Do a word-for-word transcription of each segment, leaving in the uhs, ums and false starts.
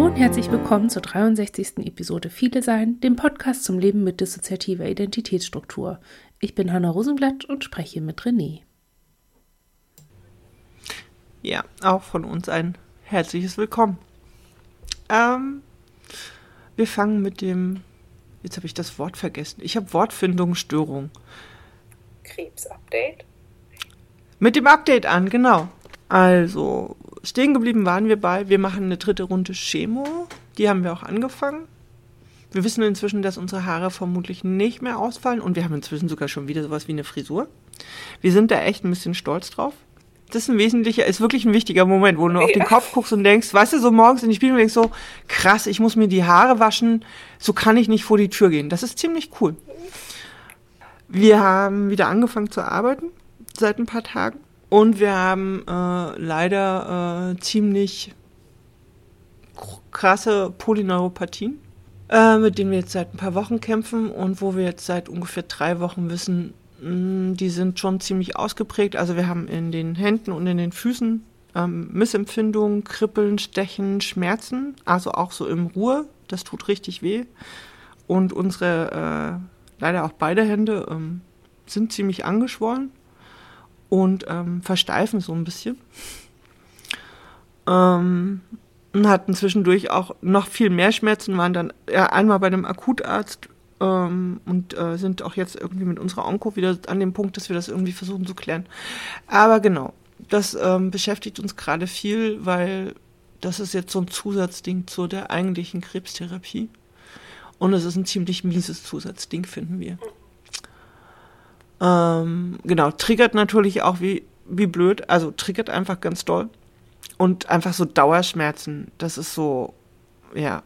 Hallo und herzlich willkommen zur dreiundsechzigsten Episode Viele Sein, dem Podcast zum Leben mit dissoziativer Identitätsstruktur. Ich bin Hanna Rosenblatt und spreche mit René. Ja, auch von uns ein herzliches Willkommen. Ähm, wir fangen mit dem, jetzt habe ich das Wort vergessen, ich habe Wortfindungsstörung. Krebs-Update? Mit dem Update an, genau. Also, stehen geblieben waren wir bei, wir machen eine dritte Runde Chemo. Die haben wir auch angefangen. Wir wissen inzwischen, dass unsere Haare vermutlich nicht mehr ausfallen. Und wir haben inzwischen sogar schon wieder sowas wie eine Frisur. Wir sind da echt ein bisschen stolz drauf. Das ist ein wesentlicher, ist wirklich ein wichtiger Moment, wo du ja. auf den Kopf guckst und denkst, weißt du, so morgens in die Spiegel und denkst so, krass, ich muss mir die Haare waschen, so kann ich nicht vor die Tür gehen. Das ist ziemlich cool. Wir haben wieder angefangen zu arbeiten, seit ein paar Tagen. Und wir haben äh, leider äh, ziemlich krasse Polyneuropathien, äh, mit denen wir jetzt seit ein paar Wochen kämpfen und wo wir jetzt seit ungefähr drei Wochen wissen, mh, die sind schon ziemlich ausgeprägt. Also wir haben in den Händen und in den Füßen ähm, Missempfindungen, Kribbeln, Stechen, Schmerzen, also auch so im Ruhr, das tut richtig weh. Und unsere, äh, leider auch beide Hände, ähm, sind ziemlich angeschwollen. Und ähm, versteifen so ein bisschen. Ähm, hatten zwischendurch auch noch viel mehr Schmerzen, waren dann ja, einmal bei einem Akutarzt ähm, und äh, sind auch jetzt irgendwie mit unserer Onko wieder an dem Punkt, dass wir das irgendwie versuchen zu klären. Aber genau, das ähm, beschäftigt uns gerade viel, weil das ist jetzt so ein Zusatzding zu der eigentlichen Krebstherapie. Und es ist ein ziemlich mieses Zusatzding, finden wir. Ähm, genau, triggert natürlich auch wie, wie blöd, also triggert einfach ganz doll und einfach so Dauerschmerzen, das ist so, ja,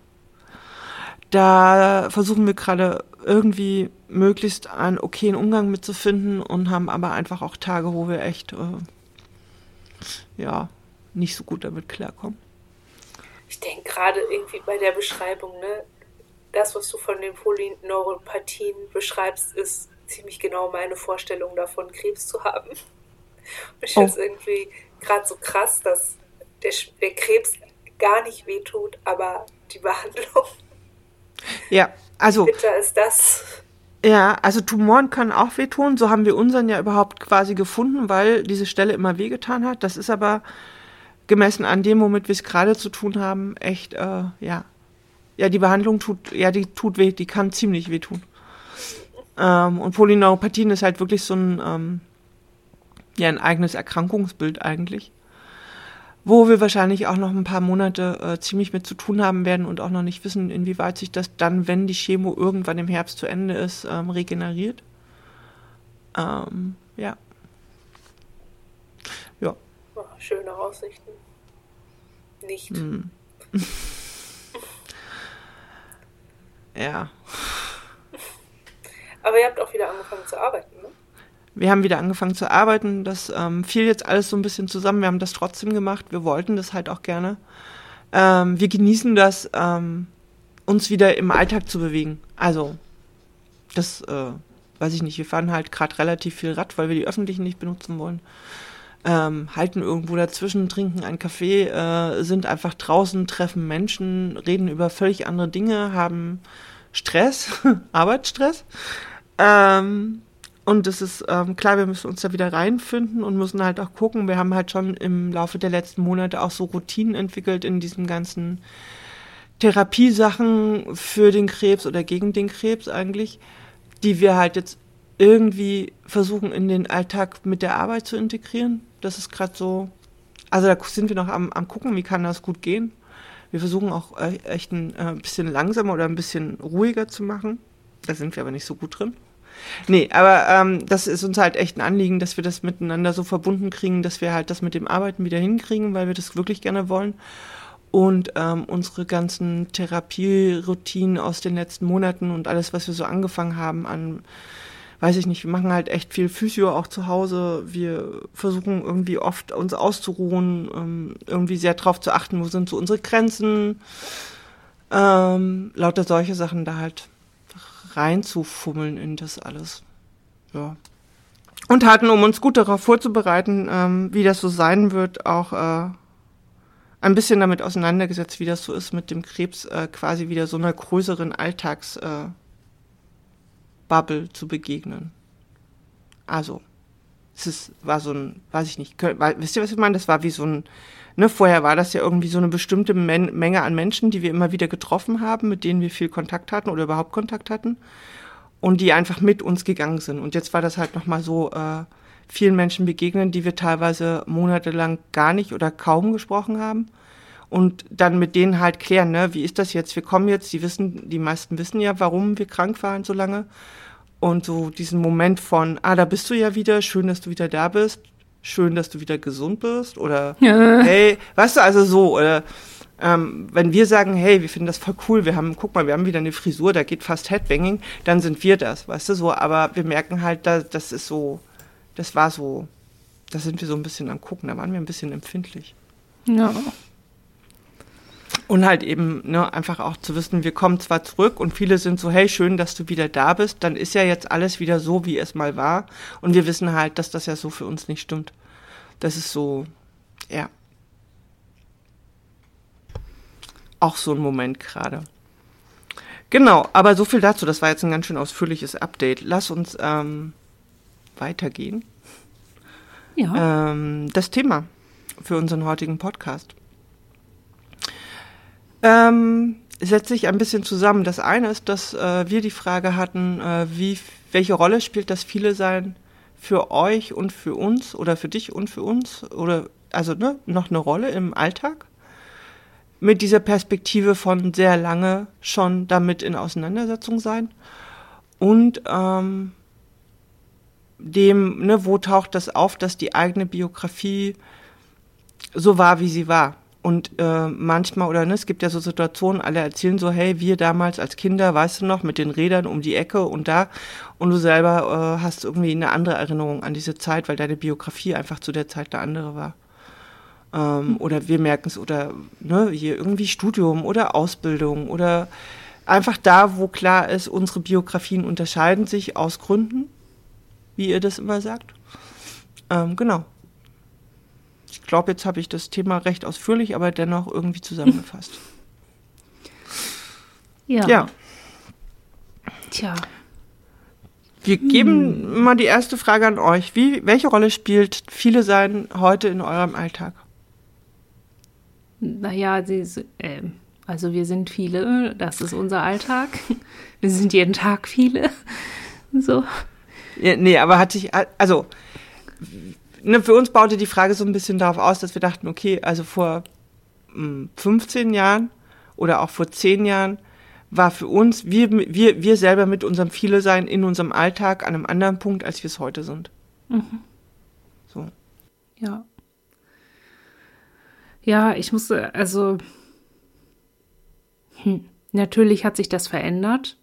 da versuchen wir gerade irgendwie möglichst einen okayen Umgang mitzufinden und haben aber einfach auch Tage, wo wir echt, äh, ja, nicht so gut damit klarkommen. Ich denke gerade irgendwie bei der Beschreibung, ne, das, was du von den Polyneuropathien beschreibst, ist ziemlich genau meine Vorstellung davon, Krebs zu haben. Ich finde es irgendwie gerade so krass, dass der, der Krebs gar nicht wehtut, aber die Behandlung. Ja, also. Bitter ist das. Ja, also Tumoren können auch wehtun. So haben wir unseren ja überhaupt quasi gefunden, weil diese Stelle immer wehgetan hat. Das ist aber gemessen an dem, womit wir es gerade zu tun haben, echt, äh, ja. Ja, die Behandlung tut, ja, die tut weh, die kann ziemlich wehtun. Ähm, und Polyneuropathien ist halt wirklich so ein, ähm, ja, ein eigenes Erkrankungsbild eigentlich, wo wir wahrscheinlich auch noch ein paar Monate äh, ziemlich mit zu tun haben werden und auch noch nicht wissen, inwieweit sich das dann, wenn die Chemo irgendwann im Herbst zu Ende ist, ähm, regeneriert. Ähm, ja. Ja. Oh, schöne Aussichten. Nicht. Mm. Ja. Aber ihr habt auch wieder angefangen zu arbeiten, ne? Wir haben wieder angefangen zu arbeiten. Das ähm, fiel jetzt alles so ein bisschen zusammen. Wir haben das trotzdem gemacht. Wir wollten das halt auch gerne. Ähm, wir genießen das, ähm, uns wieder im Alltag zu bewegen. Also, das äh, weiß ich nicht. Wir fahren halt gerade relativ viel Rad, weil wir die Öffentlichen nicht benutzen wollen. Ähm, halten irgendwo dazwischen, trinken einen Kaffee, äh, sind einfach draußen, treffen Menschen, reden über völlig andere Dinge, haben Stress, Arbeitsstress. Ähm, und das ist, ähm, klar, wir müssen uns da wieder reinfinden und müssen halt auch gucken. Wir haben halt schon im Laufe der letzten Monate auch so Routinen entwickelt in diesen ganzen Therapiesachen für den Krebs oder gegen den Krebs eigentlich, die wir halt jetzt irgendwie versuchen in den Alltag mit der Arbeit zu integrieren. Das ist gerade so, also da sind wir noch am, am gucken, wie kann das gut gehen. Wir versuchen auch echt ein äh, bisschen langsamer oder ein bisschen ruhiger zu machen. Da sind wir aber nicht so gut drin. Nee, aber ähm, das ist uns halt echt ein Anliegen, dass wir das miteinander so verbunden kriegen, dass wir halt das mit dem Arbeiten wieder hinkriegen, weil wir das wirklich gerne wollen. Und ähm, unsere ganzen Therapieroutinen aus den letzten Monaten und alles, was wir so angefangen haben an, weiß ich nicht, wir machen halt echt viel Physio auch zu Hause. Wir versuchen irgendwie oft uns auszuruhen, ähm, irgendwie sehr drauf zu achten, wo sind so unsere Grenzen, ähm, lauter solche Sachen da halt reinzufummeln in das alles. Ja. Und hatten, um uns gut darauf vorzubereiten, ähm, wie das so sein wird, auch äh, ein bisschen damit auseinandergesetzt, wie das so ist mit dem Krebs, äh, quasi wieder so einer größeren Alltagsbubble äh, zu begegnen. Also, es ist, war so ein, weiß ich nicht, könnt, war, wisst ihr, was ich meine? Das war wie so ein, ne, vorher war das ja irgendwie so eine bestimmte Men- Menge an Menschen, die wir immer wieder getroffen haben, mit denen wir viel Kontakt hatten oder überhaupt Kontakt hatten und die einfach mit uns gegangen sind. Und jetzt war das halt nochmal so, äh, vielen Menschen begegnen, die wir teilweise monatelang gar nicht oder kaum gesprochen haben und dann mit denen halt klären, ne, wie ist das jetzt, wir kommen jetzt, die wissen, die meisten wissen ja, warum wir krank waren so lange und so diesen Moment von, ah, da bist du ja wieder, schön, dass du wieder da bist, schön, dass du wieder gesund bist oder ja. Hey, weißt du, also so oder ähm, wenn wir sagen, hey, wir finden das voll cool, wir haben, guck mal, wir haben wieder eine Frisur, da geht fast Headbanging, dann sind wir das, weißt du, so, aber wir merken halt, da, das ist so, das war so, da sind wir so ein bisschen am Gucken, da waren wir ein bisschen empfindlich. Ja. Und halt eben, ne, einfach auch zu wissen, wir kommen zwar zurück und viele sind so, hey, schön, dass du wieder da bist, dann ist ja jetzt alles wieder so, wie es mal war. Und wir wissen halt, dass das ja so für uns nicht stimmt. Das ist so, ja. Auch so ein Moment gerade. Genau, aber so viel dazu, das war jetzt ein ganz schön ausführliches Update. Lass uns, ähm, weitergehen. Ja. Ähm, das Thema für unseren heutigen Podcast ähm, setzt sich ein bisschen zusammen. Das eine ist, dass äh, wir die Frage hatten, äh, wie, welche Rolle spielt das Viele Sein für euch und für uns oder für dich und für uns oder also ne, noch eine Rolle im Alltag? Mit dieser Perspektive von sehr lange schon damit in Auseinandersetzung sein und ähm, dem, ne, wo taucht das auf, dass die eigene Biografie so war, wie sie war. Und äh, manchmal, oder ne, es gibt ja so Situationen, alle erzählen so, hey, wir damals als Kinder, weißt du noch, mit den Rädern um die Ecke und da. Und du selber äh, hast irgendwie eine andere Erinnerung an diese Zeit, weil deine Biografie einfach zu der Zeit eine andere war. Ähm, mhm. Oder wir merken es, oder ne, hier irgendwie Studium oder Ausbildung oder einfach da, wo klar ist, unsere Biografien unterscheiden sich aus Gründen. Wie ihr das immer sagt. Ähm, genau. Ich glaube, jetzt habe ich das Thema recht ausführlich, aber dennoch irgendwie zusammengefasst. Ja. ja. Tja. Wir hm. geben mal die erste Frage an euch. Wie, welche Rolle spielt Viele Sein heute in eurem Alltag? Naja, sie, äh, also wir sind viele. Das ist unser Alltag. Wir sind jeden Tag viele. So. Ja, nee, aber hat sich, also ne, für uns baute die Frage so ein bisschen darauf aus, dass wir dachten, okay, also vor mh, fünfzehn Jahren oder auch vor zehn Jahren war für uns, wir, wir, wir selber mit unserem Viele-Sein in unserem Alltag an einem anderen Punkt, als wir es heute sind. Mhm. So. Ja. Ja, ich muss, also hm, natürlich hat sich das verändert.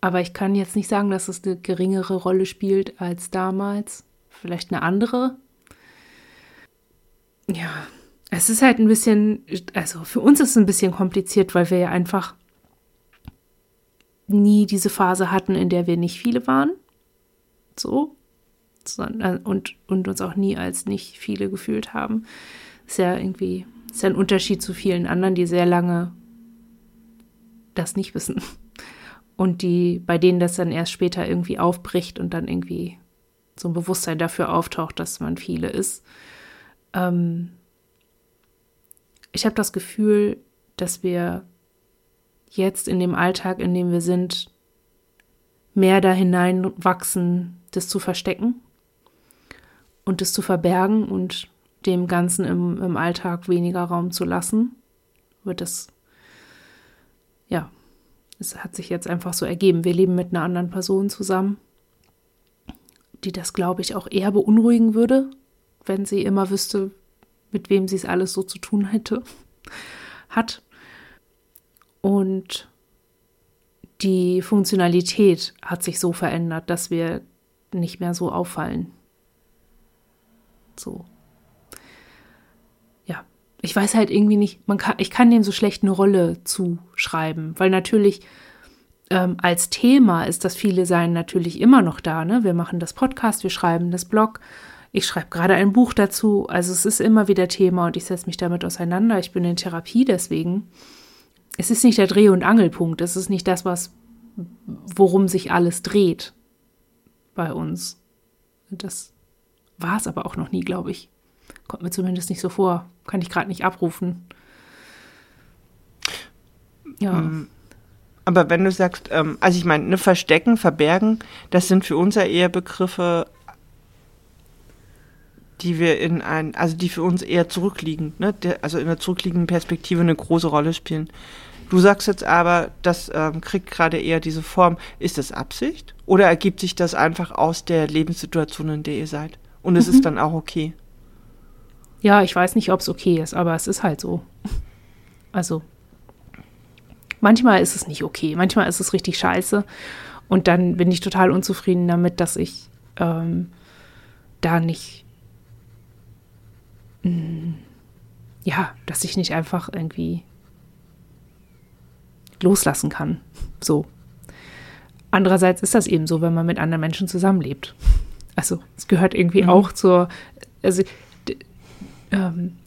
Aber ich kann jetzt nicht sagen, dass es eine geringere Rolle spielt als damals. Vielleicht eine andere. Ja, es ist halt ein bisschen, also für uns ist es ein bisschen kompliziert, weil wir ja einfach nie diese Phase hatten, in der wir nicht viele waren. So. Und, und uns auch nie als nicht viele gefühlt haben. Ist ja irgendwie, ist ja ein Unterschied zu vielen anderen, die sehr lange das nicht wissen. Und die, bei denen das dann erst später irgendwie aufbricht und dann irgendwie so ein Bewusstsein dafür auftaucht, dass man viele ist. Ähm ich habe das Gefühl, dass wir jetzt in dem Alltag, in dem wir sind, mehr da hineinwachsen, das zu verstecken und das zu verbergen und dem Ganzen im, im Alltag weniger Raum zu lassen. Wird das, ja, es hat sich jetzt einfach so ergeben. Wir leben mit einer anderen Person zusammen, die das, glaube ich, auch eher beunruhigen würde, wenn sie immer wüsste, mit wem sie es alles so zu tun hätte, hat. Und die Funktionalität hat sich so verändert, dass wir nicht mehr so auffallen. So. Ich weiß halt irgendwie nicht, man kann, ich kann dem so schlecht eine Rolle zuschreiben, weil natürlich ähm, als Thema ist das Viele Sein natürlich immer noch da, ne? Wir machen das Podcast, wir schreiben das Blog, Ich schreibe gerade ein Buch dazu. Also es ist immer wieder Thema und ich setze mich damit auseinander. Ich bin in Therapie deswegen. Es ist nicht der Dreh- und Angelpunkt. Es ist nicht das, was, worum sich alles dreht bei uns. Das war es aber auch noch nie, glaube ich. Kommt mir zumindest nicht so vor. Kann ich gerade nicht abrufen. Ja. Aber wenn du sagst, ähm, also ich meine, ne, verstecken, verbergen, das sind für uns ja eher Begriffe, die wir in ein, also die für uns eher zurückliegend, ne, der, also in der zurückliegenden Perspektive eine große Rolle spielen. Du sagst jetzt aber, das ähm, kriegt gerade eher diese Form. Ist das Absicht? Oder ergibt sich das einfach aus der Lebenssituation, in der ihr seid? Und es mhm. ist dann auch okay? Ja, ich weiß nicht, ob es okay ist, aber es ist halt so. Also, manchmal ist es nicht okay, manchmal ist es richtig scheiße und dann bin ich total unzufrieden damit, dass ich ähm, da nicht, mh, ja, dass ich nicht einfach irgendwie loslassen kann, so. Andererseits ist das eben so, wenn man mit anderen Menschen zusammenlebt. Also, es gehört irgendwie mhm. auch zur, also,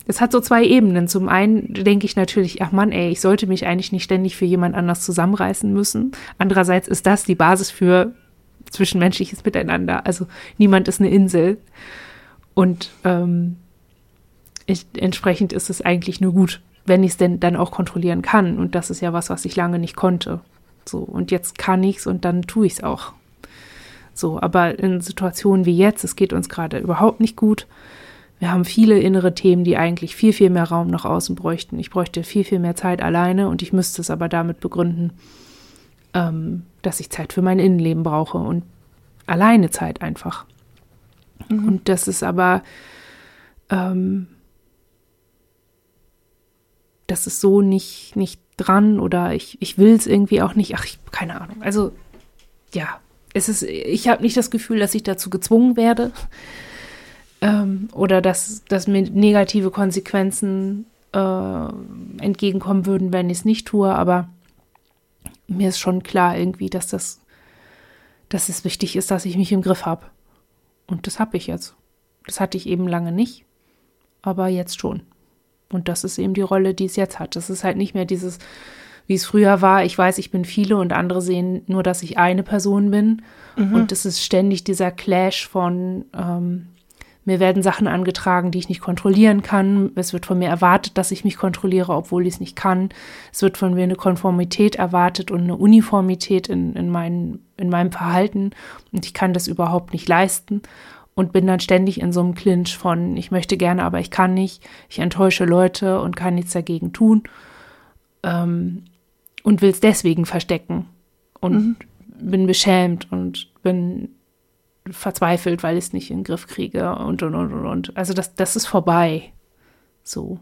es hat so zwei Ebenen. Zum einen denke ich natürlich, ach Mann, ey, ich sollte mich eigentlich nicht ständig für jemand anders zusammenreißen müssen. Andererseits ist das die Basis für zwischenmenschliches Miteinander. Also niemand ist eine Insel. Und ähm, ich, entsprechend ist es eigentlich nur gut, wenn ich es denn dann auch kontrollieren kann. Und das ist ja was, was ich lange nicht konnte. So, und jetzt kann ich es und dann tue ich es auch. So, aber in Situationen wie jetzt, es geht uns gerade überhaupt nicht gut. Wir haben viele innere Themen, die eigentlich viel, viel mehr Raum nach außen bräuchten. Ich bräuchte viel, viel mehr Zeit alleine und ich müsste es aber damit begründen, ähm, dass ich Zeit für mein Innenleben brauche und alleine Zeit einfach. Mhm. Und das ist aber, ähm, das ist so nicht, nicht dran oder ich, ich will es irgendwie auch nicht. Ach, ich, keine Ahnung. Also, ja, es ist, ich habe nicht das Gefühl, dass ich dazu gezwungen werde, Ähm, oder dass, dass mir negative Konsequenzen äh, entgegenkommen würden, wenn ich es nicht tue, aber mir ist schon klar irgendwie, dass das, dass es wichtig ist, dass ich mich im Griff habe. Und das habe ich jetzt. Das hatte ich eben lange nicht, aber jetzt schon. Und das ist eben die Rolle, die es jetzt hat. Das ist halt nicht mehr dieses, wie es früher war, ich weiß, ich bin viele und andere sehen nur, dass ich eine Person bin. Mhm. Und es ist ständig dieser Clash von ähm, mir werden Sachen angetragen, die ich nicht kontrollieren kann. Es wird von mir erwartet, dass ich mich kontrolliere, obwohl ich es nicht kann. Es wird von mir eine Konformität erwartet und eine Uniformität in, in, mein, in meinem Verhalten. Und ich kann das überhaupt nicht leisten und bin dann ständig in so einem Clinch von ich möchte gerne, aber ich kann nicht. Ich enttäusche Leute und kann nichts dagegen tun ähm, und will es deswegen verstecken und mhm. bin beschämt und bin verzweifelt, weil ich es nicht in den Griff kriege und, und, und, und. Also das, das ist vorbei. So.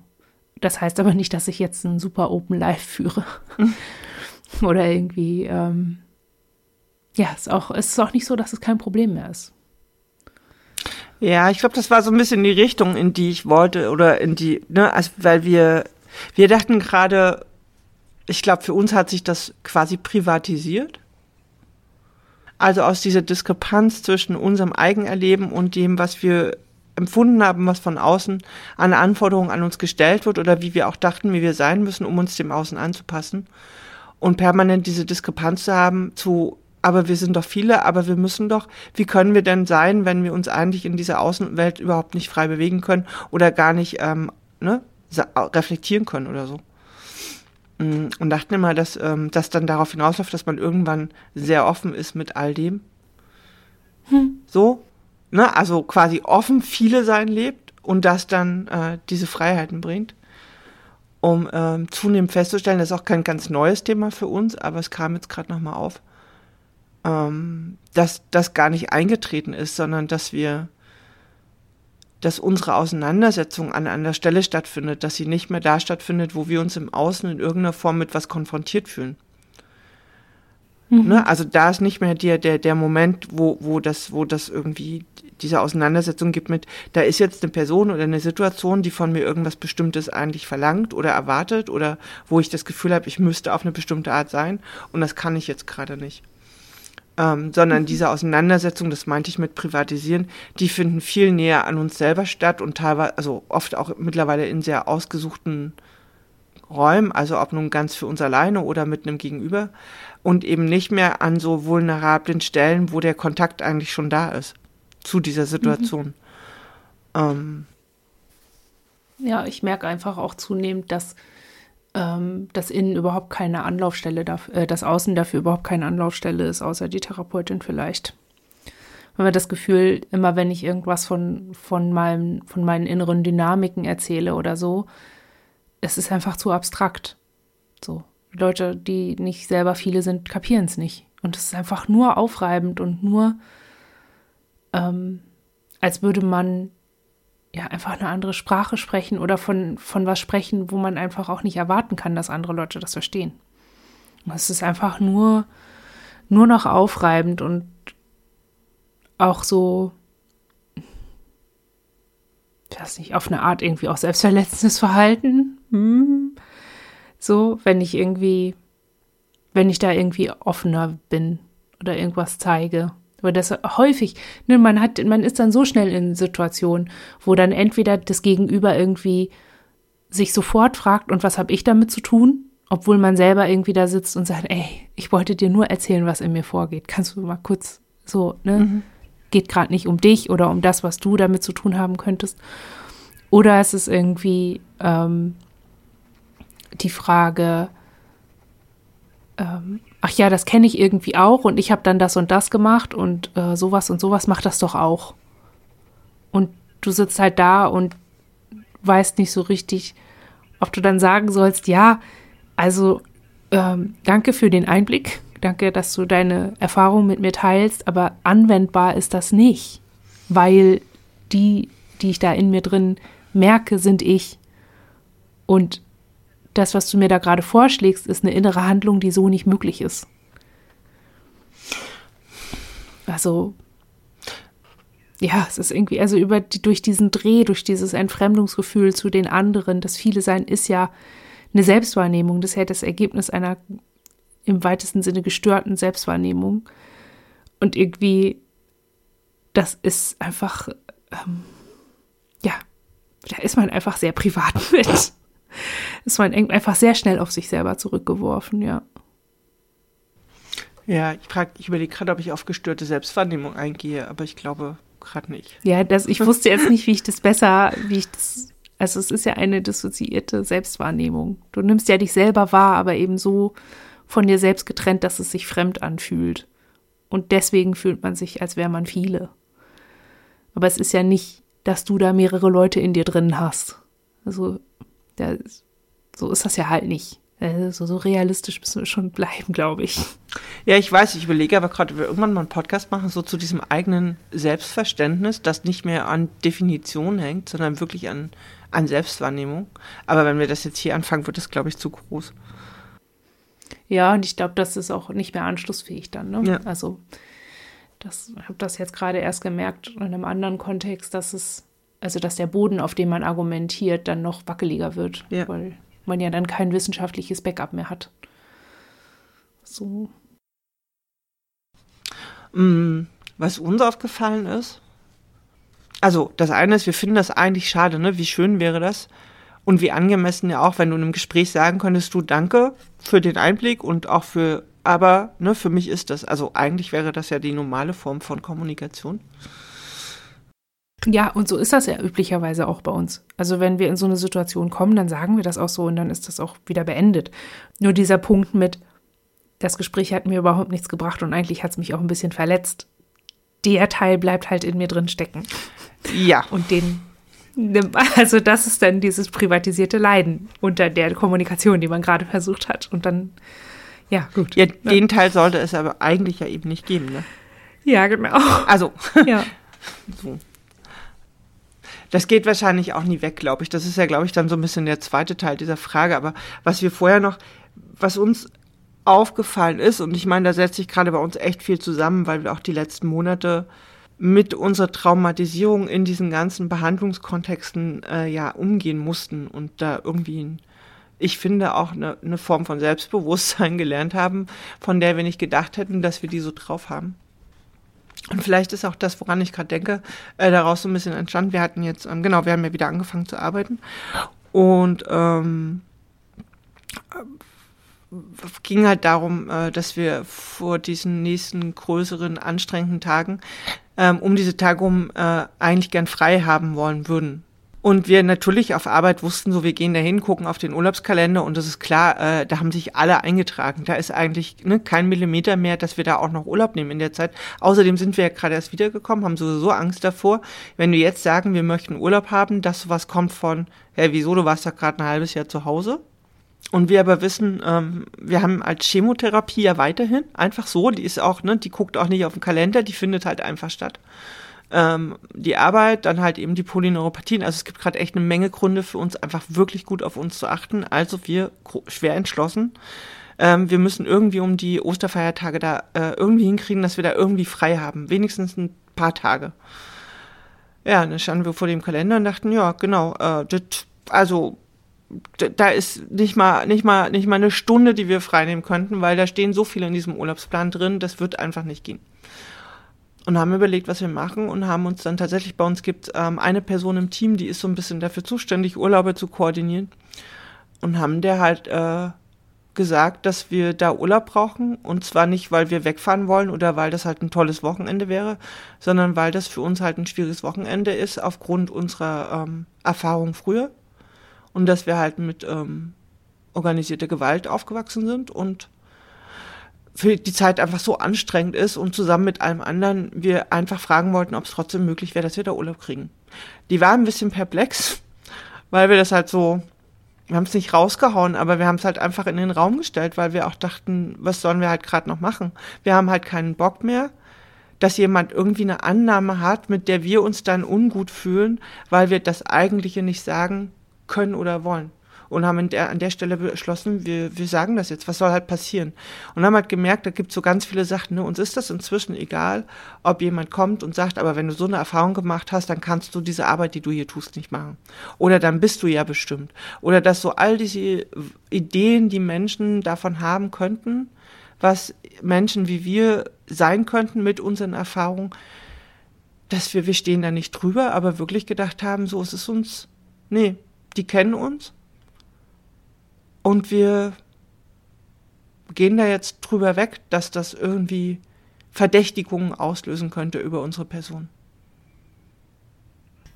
Das heißt aber nicht, dass ich jetzt einen super Open Life führe. Oder irgendwie, ähm, ja, es ist auch, es ist auch nicht so, dass es kein Problem mehr ist. Ja, ich glaube, das war so ein bisschen die Richtung, in die ich wollte oder in die, ne, also weil wir, wir dachten gerade, ich glaube, für uns hat sich das quasi privatisiert. Also aus dieser Diskrepanz zwischen unserem Eigenerleben und dem, was wir empfunden haben, was von außen an Anforderungen an uns gestellt wird oder wie wir auch dachten, wie wir sein müssen, um uns dem Außen anzupassen. Und permanent diese Diskrepanz zu haben zu, aber wir sind doch viele, aber wir müssen doch, wie können wir denn sein, wenn wir uns eigentlich in dieser Außenwelt überhaupt nicht frei bewegen können oder gar nicht ähm, ne, reflektieren können oder so. Und dachten immer, dass ähm, das dann darauf hinausläuft, dass man irgendwann sehr offen ist mit all dem. Hm. So, ne? Also quasi offen viele sein lebt und das dann äh, diese Freiheiten bringt. Um ähm, zunehmend festzustellen, das ist auch kein ganz neues Thema für uns, aber es kam jetzt gerade nochmal auf, ähm, dass das gar nicht eingetreten ist, sondern dass wir, dass unsere Auseinandersetzung an einer Stelle stattfindet, dass sie nicht mehr da stattfindet, wo wir uns im Außen in irgendeiner Form mit was konfrontiert fühlen. Mhm. Ne? Also da ist nicht mehr der, der, der Moment, wo, wo, das, wo das irgendwie diese Auseinandersetzung gibt mit, da ist jetzt eine Person oder eine Situation, die von mir irgendwas Bestimmtes eigentlich verlangt oder erwartet oder wo ich das Gefühl habe, ich müsste auf eine bestimmte Art sein und das kann ich jetzt gerade nicht. ähm, sondern mhm. diese Auseinandersetzung, das meinte ich mit Privatisieren, die finden viel näher an uns selber statt und teilweise, also oft auch mittlerweile in sehr ausgesuchten Räumen, also ob nun ganz für uns alleine oder mit einem Gegenüber und eben nicht mehr an so vulnerablen Stellen, wo der Kontakt eigentlich schon da ist zu dieser Situation. Mhm. Ähm. Ja, ich merke einfach auch zunehmend, dass ähm, das Innen überhaupt keine Anlaufstelle, darf, äh, das Außen dafür überhaupt keine Anlaufstelle ist, außer die Therapeutin vielleicht. Wenn man das Gefühl, immer wenn ich irgendwas von, von, meinem, von meinen inneren Dynamiken erzähle oder so, es ist einfach zu abstrakt. So, Leute, die nicht selber viele sind, kapieren es nicht. Und es ist einfach nur aufreibend und nur, ähm, als würde man ja einfach eine andere Sprache sprechen oder von, von was sprechen, wo man einfach auch nicht erwarten kann, dass andere Leute das verstehen. Und es ist einfach nur, nur noch aufreibend und auch so, ich weiß nicht, auf eine Art irgendwie auch selbstverletzendes Verhalten. Hm. So, wenn ich irgendwie, wenn ich da irgendwie offener bin oder irgendwas zeige. Aber das häufig, ne, man hat, man ist dann so schnell in Situationen, wo dann entweder das Gegenüber irgendwie sich sofort fragt, und was habe ich damit zu tun? Obwohl man selber irgendwie da sitzt und sagt, ey, ich wollte dir nur erzählen, was in mir vorgeht. Kannst du mal kurz so, ne? Mhm. Geht gerade nicht um dich oder um das, was du damit zu tun haben könntest. Oder es ist irgendwie ähm, die Frage, ähm, ach ja, das kenne ich irgendwie auch und ich habe dann das und das gemacht und äh, sowas und sowas macht das doch auch. Und du sitzt halt da und weißt nicht so richtig, ob du dann sagen sollst, ja, also ähm, danke für den Einblick. Danke, dass du deine Erfahrung mit mir teilst, aber anwendbar ist das nicht, weil die, die ich da in mir drin merke, sind ich. Und das, was du mir da gerade vorschlägst, ist eine innere Handlung, die so nicht möglich ist. Also, ja, es ist irgendwie, also über die, durch diesen Dreh, durch dieses Entfremdungsgefühl zu den anderen, das Viele Sein ist ja eine Selbstwahrnehmung, das ist ja das Ergebnis einer im weitesten Sinne gestörten Selbstwahrnehmung. Und irgendwie, das ist einfach, ähm, ja, da ist man einfach sehr privat mit. Ist man einfach sehr schnell auf sich selber zurückgeworfen, ja. Ja, ich, ich überlege gerade, ob ich auf gestörte Selbstwahrnehmung eingehe, aber ich glaube gerade nicht. Ja, das, ich wusste jetzt nicht, wie ich das besser, wie ich das, also es ist ja eine dissoziierte Selbstwahrnehmung. Du nimmst ja dich selber wahr, aber eben so von dir selbst getrennt, dass es sich fremd anfühlt. Und deswegen fühlt man sich, als wäre man viele. Aber es ist ja nicht, dass du da mehrere Leute in dir drin hast. Also, ja, so ist das ja halt nicht. Also, so realistisch müssen wir schon bleiben, glaube ich. Ja, ich weiß, ich überlege aber gerade, wir irgendwann mal einen Podcast machen, so zu diesem eigenen Selbstverständnis, das nicht mehr an Definition hängt, sondern wirklich an, an Selbstwahrnehmung. Aber wenn wir das jetzt hier anfangen, wird das, glaube ich, zu groß. Ja, und ich glaube, das ist auch nicht mehr anschlussfähig dann, ne? Ja. Also, das, ich habe das jetzt gerade erst gemerkt in einem anderen Kontext, dass es, also dass der Boden, auf dem man argumentiert, dann noch wackeliger wird, ja. Weil man ja dann kein wissenschaftliches Backup mehr hat. So. Was uns aufgefallen ist, also das eine ist, wir finden das eigentlich schade, ne? Wie schön wäre das? Und wie angemessen ja auch, wenn du in einem Gespräch sagen könntest, du danke für den Einblick und auch für, aber ne, für mich ist das, also eigentlich wäre das ja die normale Form von Kommunikation. Ja, und so ist das ja üblicherweise auch bei uns. Also wenn wir in so eine Situation kommen, dann sagen wir das auch so und dann ist das auch wieder beendet. Nur dieser Punkt mit, das Gespräch hat mir überhaupt nichts gebracht und eigentlich hat es mich auch ein bisschen verletzt. Der Teil bleibt halt in mir drin stecken. Ja. Und den... Also das ist dann dieses privatisierte Leiden unter der Kommunikation, die man gerade versucht hat. Und dann, ja, gut. Ja, den ja. Teil sollte es aber eigentlich ja eben nicht geben, ne? Ja, genau. Also, ja. So. Das geht wahrscheinlich auch nie weg, glaube ich. Das ist ja, glaube ich, dann so ein bisschen der zweite Teil dieser Frage. Aber was wir vorher noch, was uns aufgefallen ist, und ich meine, da setzt sich gerade bei uns echt viel zusammen, weil wir auch die letzten Monate mit unserer Traumatisierung in diesen ganzen Behandlungskontexten äh, ja umgehen mussten und da irgendwie ein ich finde, auch eine, eine Form von Selbstbewusstsein gelernt haben, von der wir nicht gedacht hätten, dass wir die so drauf haben. Und vielleicht ist auch das, woran ich gerade denke, äh, daraus so ein bisschen entstanden. Wir hatten jetzt, ähm, genau, wir haben ja wieder angefangen zu arbeiten und ähm, ging halt darum, äh, dass wir vor diesen nächsten größeren, anstrengenden Tagen, ähm, um diese Tage um äh, eigentlich gern frei haben wollen würden. Und wir natürlich auf Arbeit wussten, so wir gehen da hin, gucken auf den Urlaubskalender und das ist klar, äh, da haben sich alle eingetragen. Da ist eigentlich ne, kein Millimeter mehr, dass wir da auch noch Urlaub nehmen in der Zeit. Außerdem sind wir ja gerade erst wiedergekommen, haben sowieso Angst davor, wenn wir jetzt sagen, wir möchten Urlaub haben, dass sowas kommt von, ja wieso, du warst ja gerade ein halbes Jahr zu Hause. Und wir aber wissen, ähm, wir haben als Chemotherapie ja weiterhin, einfach so, die ist auch, ne, die guckt auch nicht auf den Kalender, die findet halt einfach statt. Die Arbeit, dann halt eben die Polyneuropathien. Also es gibt gerade echt eine Menge Gründe für uns, einfach wirklich gut auf uns zu achten. Also wir schwer entschlossen. Ähm, wir müssen irgendwie um die Osterfeiertage da äh, irgendwie hinkriegen, dass wir da irgendwie frei haben. Wenigstens ein paar Tage. Ja, dann standen wir vor dem Kalender und dachten, ja, genau, äh, das, also d- da ist nicht mal, nicht mal, nicht mal eine Stunde, die wir freinehmen könnten, weil da stehen so viele in diesem Urlaubsplan drin, das wird einfach nicht gehen. Und haben überlegt, was wir machen und haben uns dann tatsächlich, bei uns gibt es ähm, eine Person im Team, die ist so ein bisschen dafür zuständig, Urlaube zu koordinieren. Und haben der halt äh, gesagt, dass wir da Urlaub brauchen. Und zwar nicht, weil wir wegfahren wollen oder weil das halt ein tolles Wochenende wäre, sondern weil das für uns halt ein schwieriges Wochenende ist, aufgrund unserer ähm, Erfahrung früher. Und dass wir halt mit ähm, organisierter Gewalt aufgewachsen sind und für die Zeit einfach so anstrengend ist und zusammen mit allem anderen wir einfach fragen wollten, ob es trotzdem möglich wäre, dass wir da Urlaub kriegen. Die war ein bisschen perplex, weil wir das halt so, wir haben es nicht rausgehauen, aber wir haben es halt einfach in den Raum gestellt, weil wir auch dachten, was sollen wir halt gerade noch machen? Wir haben halt keinen Bock mehr, dass jemand irgendwie eine Annahme hat, mit der wir uns dann ungut fühlen, weil wir das Eigentliche nicht sagen können oder wollen. Und haben an der, an der Stelle beschlossen, wir, wir sagen das jetzt, was soll halt passieren? Und haben halt gemerkt, da gibt es so ganz viele Sachen, ne? Uns ist das inzwischen egal, ob jemand kommt und sagt, aber wenn du so eine Erfahrung gemacht hast, dann kannst du diese Arbeit, die du hier tust, nicht machen. Oder dann bist du ja bestimmt. Oder dass so all diese Ideen, die Menschen davon haben könnten, was Menschen wie wir sein könnten mit unseren Erfahrungen, dass wir, wir stehen da nicht drüber, aber wirklich gedacht haben, so ist es uns, nee, die kennen uns. Und wir gehen da jetzt drüber weg, dass das irgendwie Verdächtigungen auslösen könnte über unsere Person.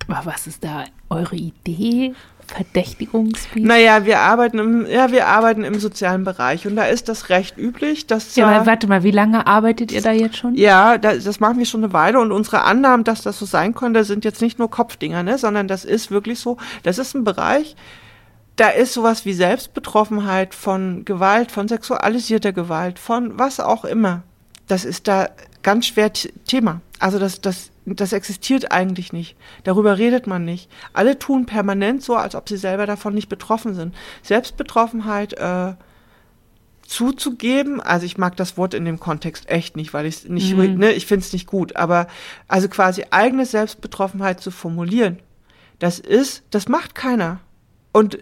Aber was ist da eure Idee? Verdächtigungsfähig? Naja, wir arbeiten im, ja, wir arbeiten im sozialen Bereich und da ist das recht üblich, dass ja, aber warte mal, wie lange arbeitet ihr da jetzt schon? Ja, das, das machen wir schon eine Weile und unsere Annahmen, dass das so sein könnte, sind jetzt nicht nur Kopfdinger, ne, sondern das ist wirklich so, das ist ein Bereich, da ist sowas wie Selbstbetroffenheit von Gewalt, von sexualisierter Gewalt, von was auch immer. Das ist da ganz schwer t- Thema. Also das, das, das existiert eigentlich nicht. Darüber redet man nicht. Alle tun permanent so, als ob sie selber davon nicht betroffen sind. Selbstbetroffenheit äh, zuzugeben, also ich mag das Wort in dem Kontext echt nicht, weil ich es nicht, mhm. ne, ich finde es nicht gut, aber also quasi eigene Selbstbetroffenheit zu formulieren, das ist, das macht keiner. Und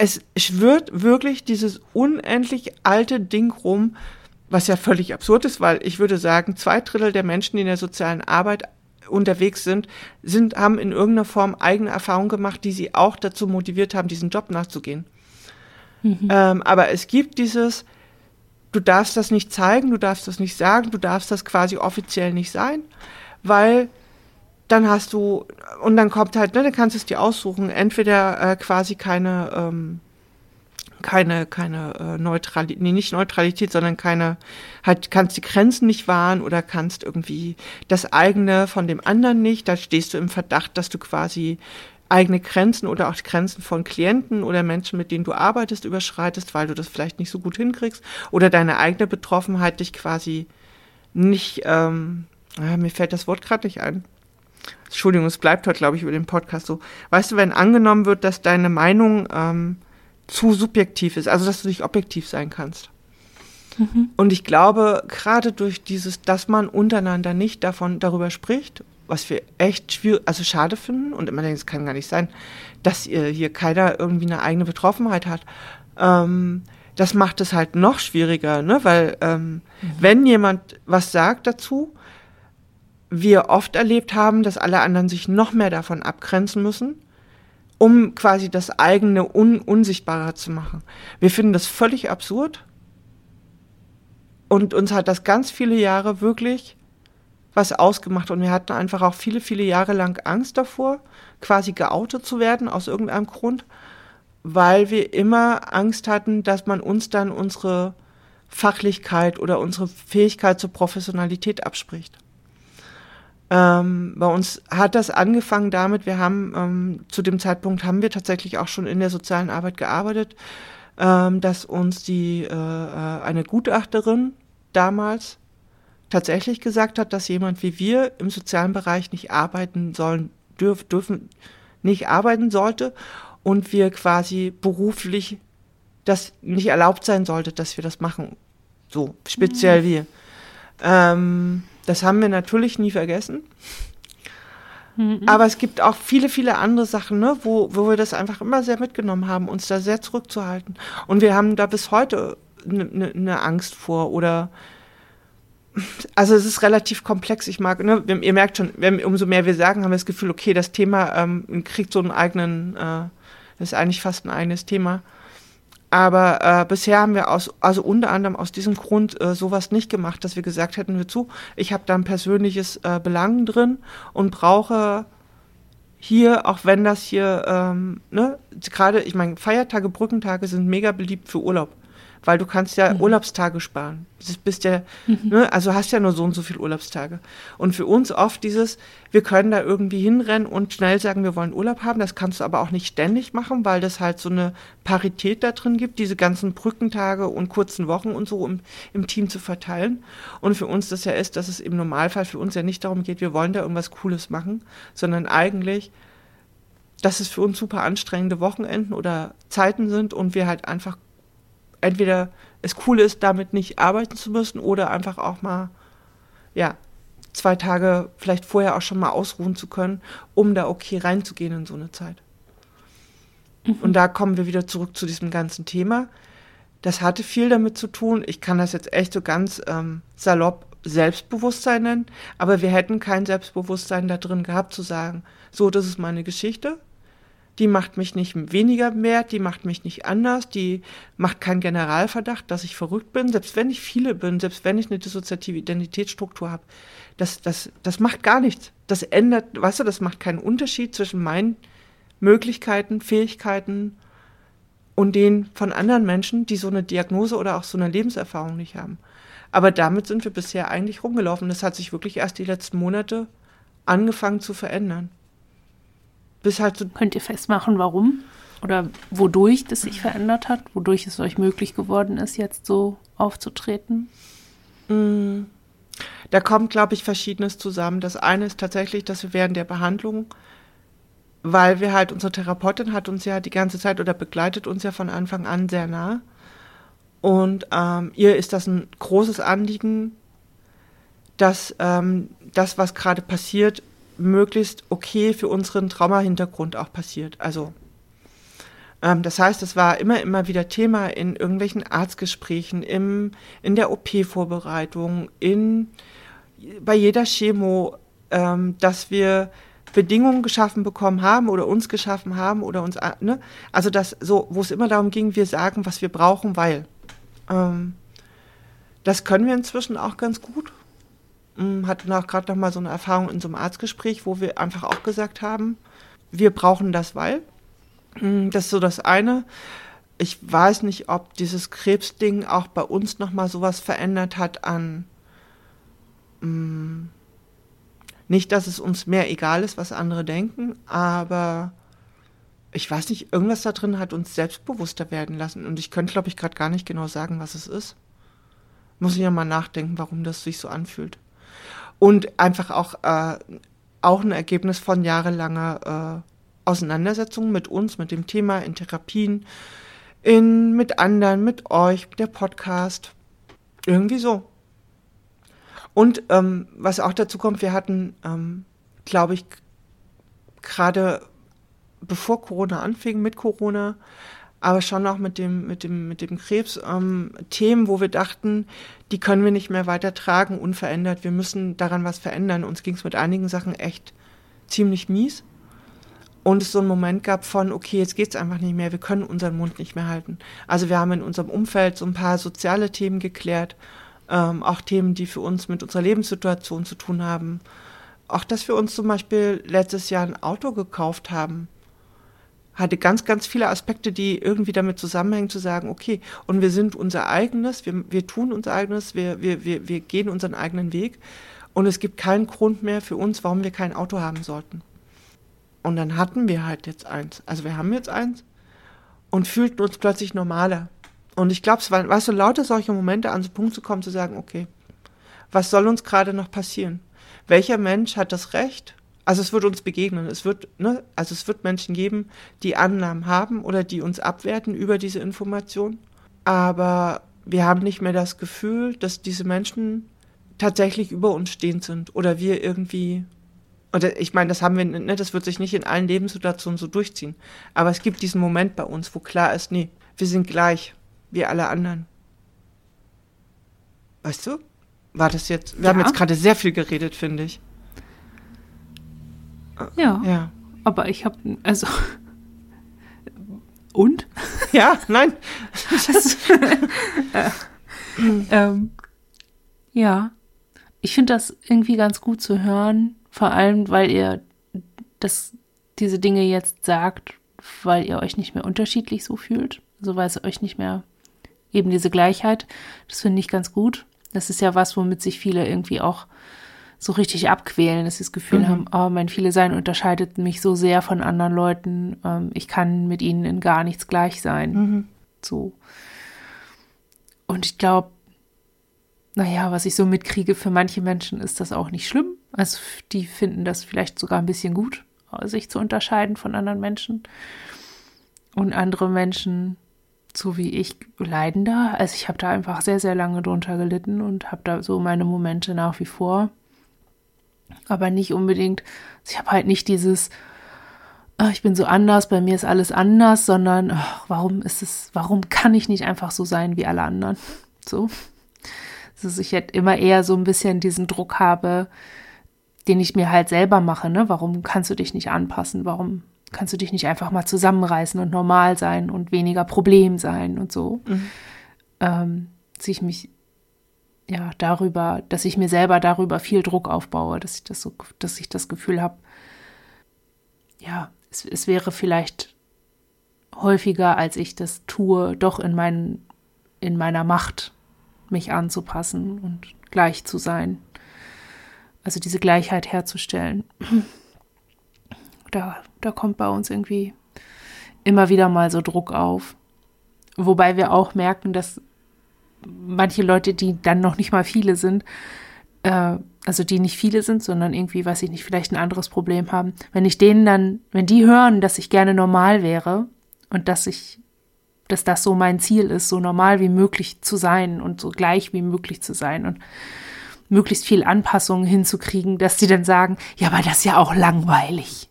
es schwirrt wirklich dieses unendlich alte Ding rum, was ja völlig absurd ist, weil ich würde sagen, zwei Drittel der Menschen, die in der sozialen Arbeit unterwegs sind, sind, haben in irgendeiner Form eigene Erfahrungen gemacht, die sie auch dazu motiviert haben, diesen Job nachzugehen. Mhm. Ähm, aber es gibt dieses, du darfst das nicht zeigen, du darfst das nicht sagen, du darfst das quasi offiziell nicht sein, weil dann hast du, und dann kommt halt, ne, dann kannst du es dir aussuchen, entweder äh, quasi keine, ähm, keine, keine äh, Neutralität, nee, nicht Neutralität, sondern keine, halt kannst die Grenzen nicht wahren oder kannst irgendwie das eigene von dem anderen nicht, da stehst du im Verdacht, dass du quasi eigene Grenzen oder auch Grenzen von Klienten oder Menschen, mit denen du arbeitest, überschreitest, weil du das vielleicht nicht so gut hinkriegst oder deine eigene Betroffenheit dich quasi nicht, ähm, äh, mir fällt das Wort gerade nicht ein. Entschuldigung, es bleibt heute, glaube ich, über den Podcast so. Weißt du, wenn angenommen wird, dass deine Meinung ähm, zu subjektiv ist, also dass du nicht objektiv sein kannst. Mhm. Und ich glaube, gerade durch dieses, dass man untereinander nicht davon darüber spricht, was wir echt schwierig, also schade finden und immer denken, es kann gar nicht sein, dass ihr hier keiner irgendwie eine eigene Betroffenheit hat, Ähm, das macht es halt noch schwieriger, ne? Weil ähm, mhm. wenn jemand was sagt dazu, wir oft erlebt haben, dass alle anderen sich noch mehr davon abgrenzen müssen, um quasi das eigene un- unsichtbarer zu machen. Wir finden das völlig absurd und uns hat das ganz viele Jahre wirklich was ausgemacht und wir hatten einfach auch viele, viele Jahre lang Angst davor, quasi geoutet zu werden aus irgendeinem Grund, weil wir immer Angst hatten, dass man uns dann unsere Fachlichkeit oder unsere Fähigkeit zur Professionalität abspricht. Ähm, bei uns hat das angefangen damit, wir haben ähm, zu dem Zeitpunkt haben wir tatsächlich auch schon in der sozialen Arbeit gearbeitet, ähm, dass uns die äh, eine Gutachterin damals tatsächlich gesagt hat, dass jemand wie wir im sozialen Bereich nicht arbeiten sollen dürf, dürfen nicht arbeiten sollte und wir quasi beruflich das nicht erlaubt sein sollte, dass wir das machen. So speziell mhm. wir. Ähm, Das haben wir natürlich nie vergessen. Mhm. Aber es gibt auch viele, viele andere Sachen, ne, wo, wo wir das einfach immer sehr mitgenommen haben, uns da sehr zurückzuhalten. Und wir haben da bis heute eine ne, ne Angst vor. Oder also es ist relativ komplex. Ich mag, ne, ihr merkt schon, wenn, umso mehr wir sagen, haben wir das Gefühl, okay, das Thema ähm, kriegt so einen eigenen, äh, das ist eigentlich fast ein eigenes Thema. Aber äh, bisher haben wir aus, also unter anderem aus diesem Grund äh, sowas nicht gemacht, dass wir gesagt hätten, hör zu, ich habe da ein persönliches äh, Belangen drin und brauche hier, auch wenn das hier, ähm, ne, gerade, ich meine, Feiertage, Brückentage sind mega beliebt für Urlaub, weil du kannst ja mhm. Urlaubstage sparen. Das bist ja, mhm. ne, also hast ja nur so und so viele Urlaubstage. Und für uns oft dieses, wir können da irgendwie hinrennen und schnell sagen, wir wollen Urlaub haben. Das kannst du aber auch nicht ständig machen, weil das halt so eine Parität da drin gibt, diese ganzen Brückentage und kurzen Wochen und so im, im Team zu verteilen. Und für uns das ja ist, dass es im Normalfall für uns ja nicht darum geht, wir wollen da irgendwas Cooles machen, sondern eigentlich, dass es für uns super anstrengende Wochenenden oder Zeiten sind und wir halt einfach entweder es cool ist, damit nicht arbeiten zu müssen oder einfach auch mal ja, zwei Tage vielleicht vorher auch schon mal ausruhen zu können, um da okay reinzugehen in so eine Zeit. Mhm. Und da kommen wir wieder zurück zu diesem ganzen Thema. Das hatte viel damit zu tun, ich kann das jetzt echt so ganz ähm, salopp Selbstbewusstsein nennen, aber wir hätten kein Selbstbewusstsein da drin gehabt, zu sagen, so, das ist meine Geschichte. Die macht mich nicht weniger wert, die macht mich nicht anders, die macht keinen Generalverdacht, dass ich verrückt bin, selbst wenn ich viele bin, selbst wenn ich eine dissoziative Identitätsstruktur habe. Das, das, das macht gar nichts. Das ändert, weißt du, das macht keinen Unterschied zwischen meinen Möglichkeiten, Fähigkeiten und denen von anderen Menschen, die so eine Diagnose oder auch so eine Lebenserfahrung nicht haben. Aber damit sind wir bisher eigentlich rumgelaufen. Das hat sich wirklich erst die letzten Monate angefangen zu verändern. Bis halt so Könnt ihr festmachen, warum oder wodurch das sich verändert hat, wodurch es euch möglich geworden ist, jetzt so aufzutreten? Da kommt, glaube ich, Verschiedenes zusammen. Das eine ist tatsächlich, dass wir während der Behandlung, weil wir halt, unsere Therapeutin hat uns ja die ganze Zeit oder begleitet uns ja von Anfang an sehr nah und ähm, ihr ist das ein großes Anliegen, dass ähm, das, was gerade passiert, möglichst okay für unseren Trauma-Hintergrund auch passiert. Also ähm, das heißt, es war immer, immer wieder Thema in irgendwelchen Arztgesprächen, im, in der O P-Vorbereitung, in, bei jeder Chemo, ähm, dass wir Bedingungen geschaffen bekommen haben oder uns geschaffen haben oder uns, ne? Also das, so, wo es immer darum ging, wir sagen, was wir brauchen, weil ähm, das können wir inzwischen auch ganz gut. Hatten auch gerade nochmal so eine Erfahrung in so einem Arztgespräch, wo wir einfach auch gesagt haben, wir brauchen das, weil. Das ist so das eine. Ich weiß nicht, ob dieses Krebsding auch bei uns nochmal sowas verändert hat an, mh, nicht, dass es uns mehr egal ist, was andere denken, aber ich weiß nicht, irgendwas da drin hat uns selbstbewusster werden lassen und ich könnte, glaube ich, gerade gar nicht genau sagen, was es ist. Muss ich ja mal nachdenken, warum das sich so anfühlt. Und einfach auch, äh, auch ein Ergebnis von jahrelanger äh, Auseinandersetzung mit uns, mit dem Thema, in Therapien, in, mit anderen, mit euch, der Podcast, irgendwie so. Und ähm, was auch dazu kommt, wir hatten, ähm, glaube ich, gerade bevor Corona anfing, mit Corona, aber schon auch mit dem, mit dem, mit dem Krebs, ähm, Themen, wo wir dachten, die können wir nicht mehr weitertragen, unverändert. Wir müssen daran was verändern. Uns ging es mit einigen Sachen echt ziemlich mies. Und es so einen Moment gab von, okay, jetzt geht's einfach nicht mehr, wir können unseren Mund nicht mehr halten. Also wir haben in unserem Umfeld so ein paar soziale Themen geklärt, ähm, auch Themen, die für uns mit unserer Lebenssituation zu tun haben. Auch, dass wir uns zum Beispiel letztes Jahr ein Auto gekauft haben, hatte ganz, ganz viele Aspekte, die irgendwie damit zusammenhängen, zu sagen, okay, und wir sind unser eigenes, wir, wir tun unser eigenes, wir, wir, wir, wir gehen unseren eigenen Weg und es gibt keinen Grund mehr für uns, warum wir kein Auto haben sollten. Und dann hatten wir halt jetzt eins, also wir haben jetzt eins und fühlten uns plötzlich normaler. Und ich glaube, es waren, weißt du, lauter solche Momente, an so einen Punkt zu kommen, zu sagen, okay, was soll uns gerade noch passieren? Welcher Mensch hat das Recht? Also es wird uns begegnen, es wird, ne, also es wird Menschen geben, die Annahmen haben oder die uns abwerten über diese Information. Aber wir haben nicht mehr das Gefühl, dass diese Menschen tatsächlich über uns stehend sind oder wir irgendwie... Oder ich meine, das haben wir, ne, das wird sich nicht in allen Lebenssituationen so durchziehen. Aber es gibt diesen Moment bei uns, wo klar ist, nee, wir sind gleich wie alle anderen. Weißt du? War das jetzt? Wir ja. haben jetzt gerade sehr viel geredet, finde ich. Ja. Ja. Aber ich habe also und? Ja, nein. äh, ähm, ja, ich finde das irgendwie ganz gut zu hören. Vor allem, weil ihr das, diese Dinge jetzt sagt, weil ihr euch nicht mehr unterschiedlich so fühlt. Also weil es euch nicht mehr eben diese Gleichheit, das finde ich ganz gut. Das ist ja was, womit sich viele irgendwie auch so richtig abquälen, dass sie das Gefühl mhm. haben, oh, mein Viele Sein unterscheidet mich so sehr von anderen Leuten. Ähm, ich kann mit ihnen in gar nichts gleich sein. Mhm. So. Und ich glaube, naja, was ich so mitkriege, für manche Menschen ist das auch nicht schlimm. Also die finden das vielleicht sogar ein bisschen gut, sich zu unterscheiden von anderen Menschen. Und andere Menschen, so wie ich, leiden da. Also ich habe da einfach sehr, sehr lange drunter gelitten und habe da so meine Momente nach wie vor. Aber nicht unbedingt, ich habe halt nicht dieses, oh, ich bin so anders, bei mir ist alles anders, sondern oh, warum ist es, warum kann ich nicht einfach so sein wie alle anderen? So, dass ich halt immer eher so ein bisschen diesen Druck habe, den ich mir halt selber mache, ne? Warum kannst du dich nicht anpassen? Warum kannst du dich nicht einfach mal zusammenreißen und normal sein und weniger Problem sein und so? Mhm. Ähm, dass ich mich, ja, darüber, dass ich mir selber darüber viel Druck aufbaue, dass ich das so, dass ich das Gefühl habe, ja, es, es wäre vielleicht häufiger, als ich das tue, doch in meinen, in meiner Macht, mich anzupassen und gleich zu sein. Also diese Gleichheit herzustellen. Da, da kommt bei uns irgendwie immer wieder mal so Druck auf. Wobei wir auch merken, dass manche Leute, die dann noch nicht mal viele sind, äh, also die nicht viele sind, sondern irgendwie, weiß ich nicht, vielleicht ein anderes Problem haben, wenn ich denen dann, wenn die hören, dass ich gerne normal wäre und dass ich, dass das so mein Ziel ist, so normal wie möglich zu sein und so gleich wie möglich zu sein und möglichst viel Anpassungen hinzukriegen, dass sie dann sagen, ja, aber das ist ja auch langweilig.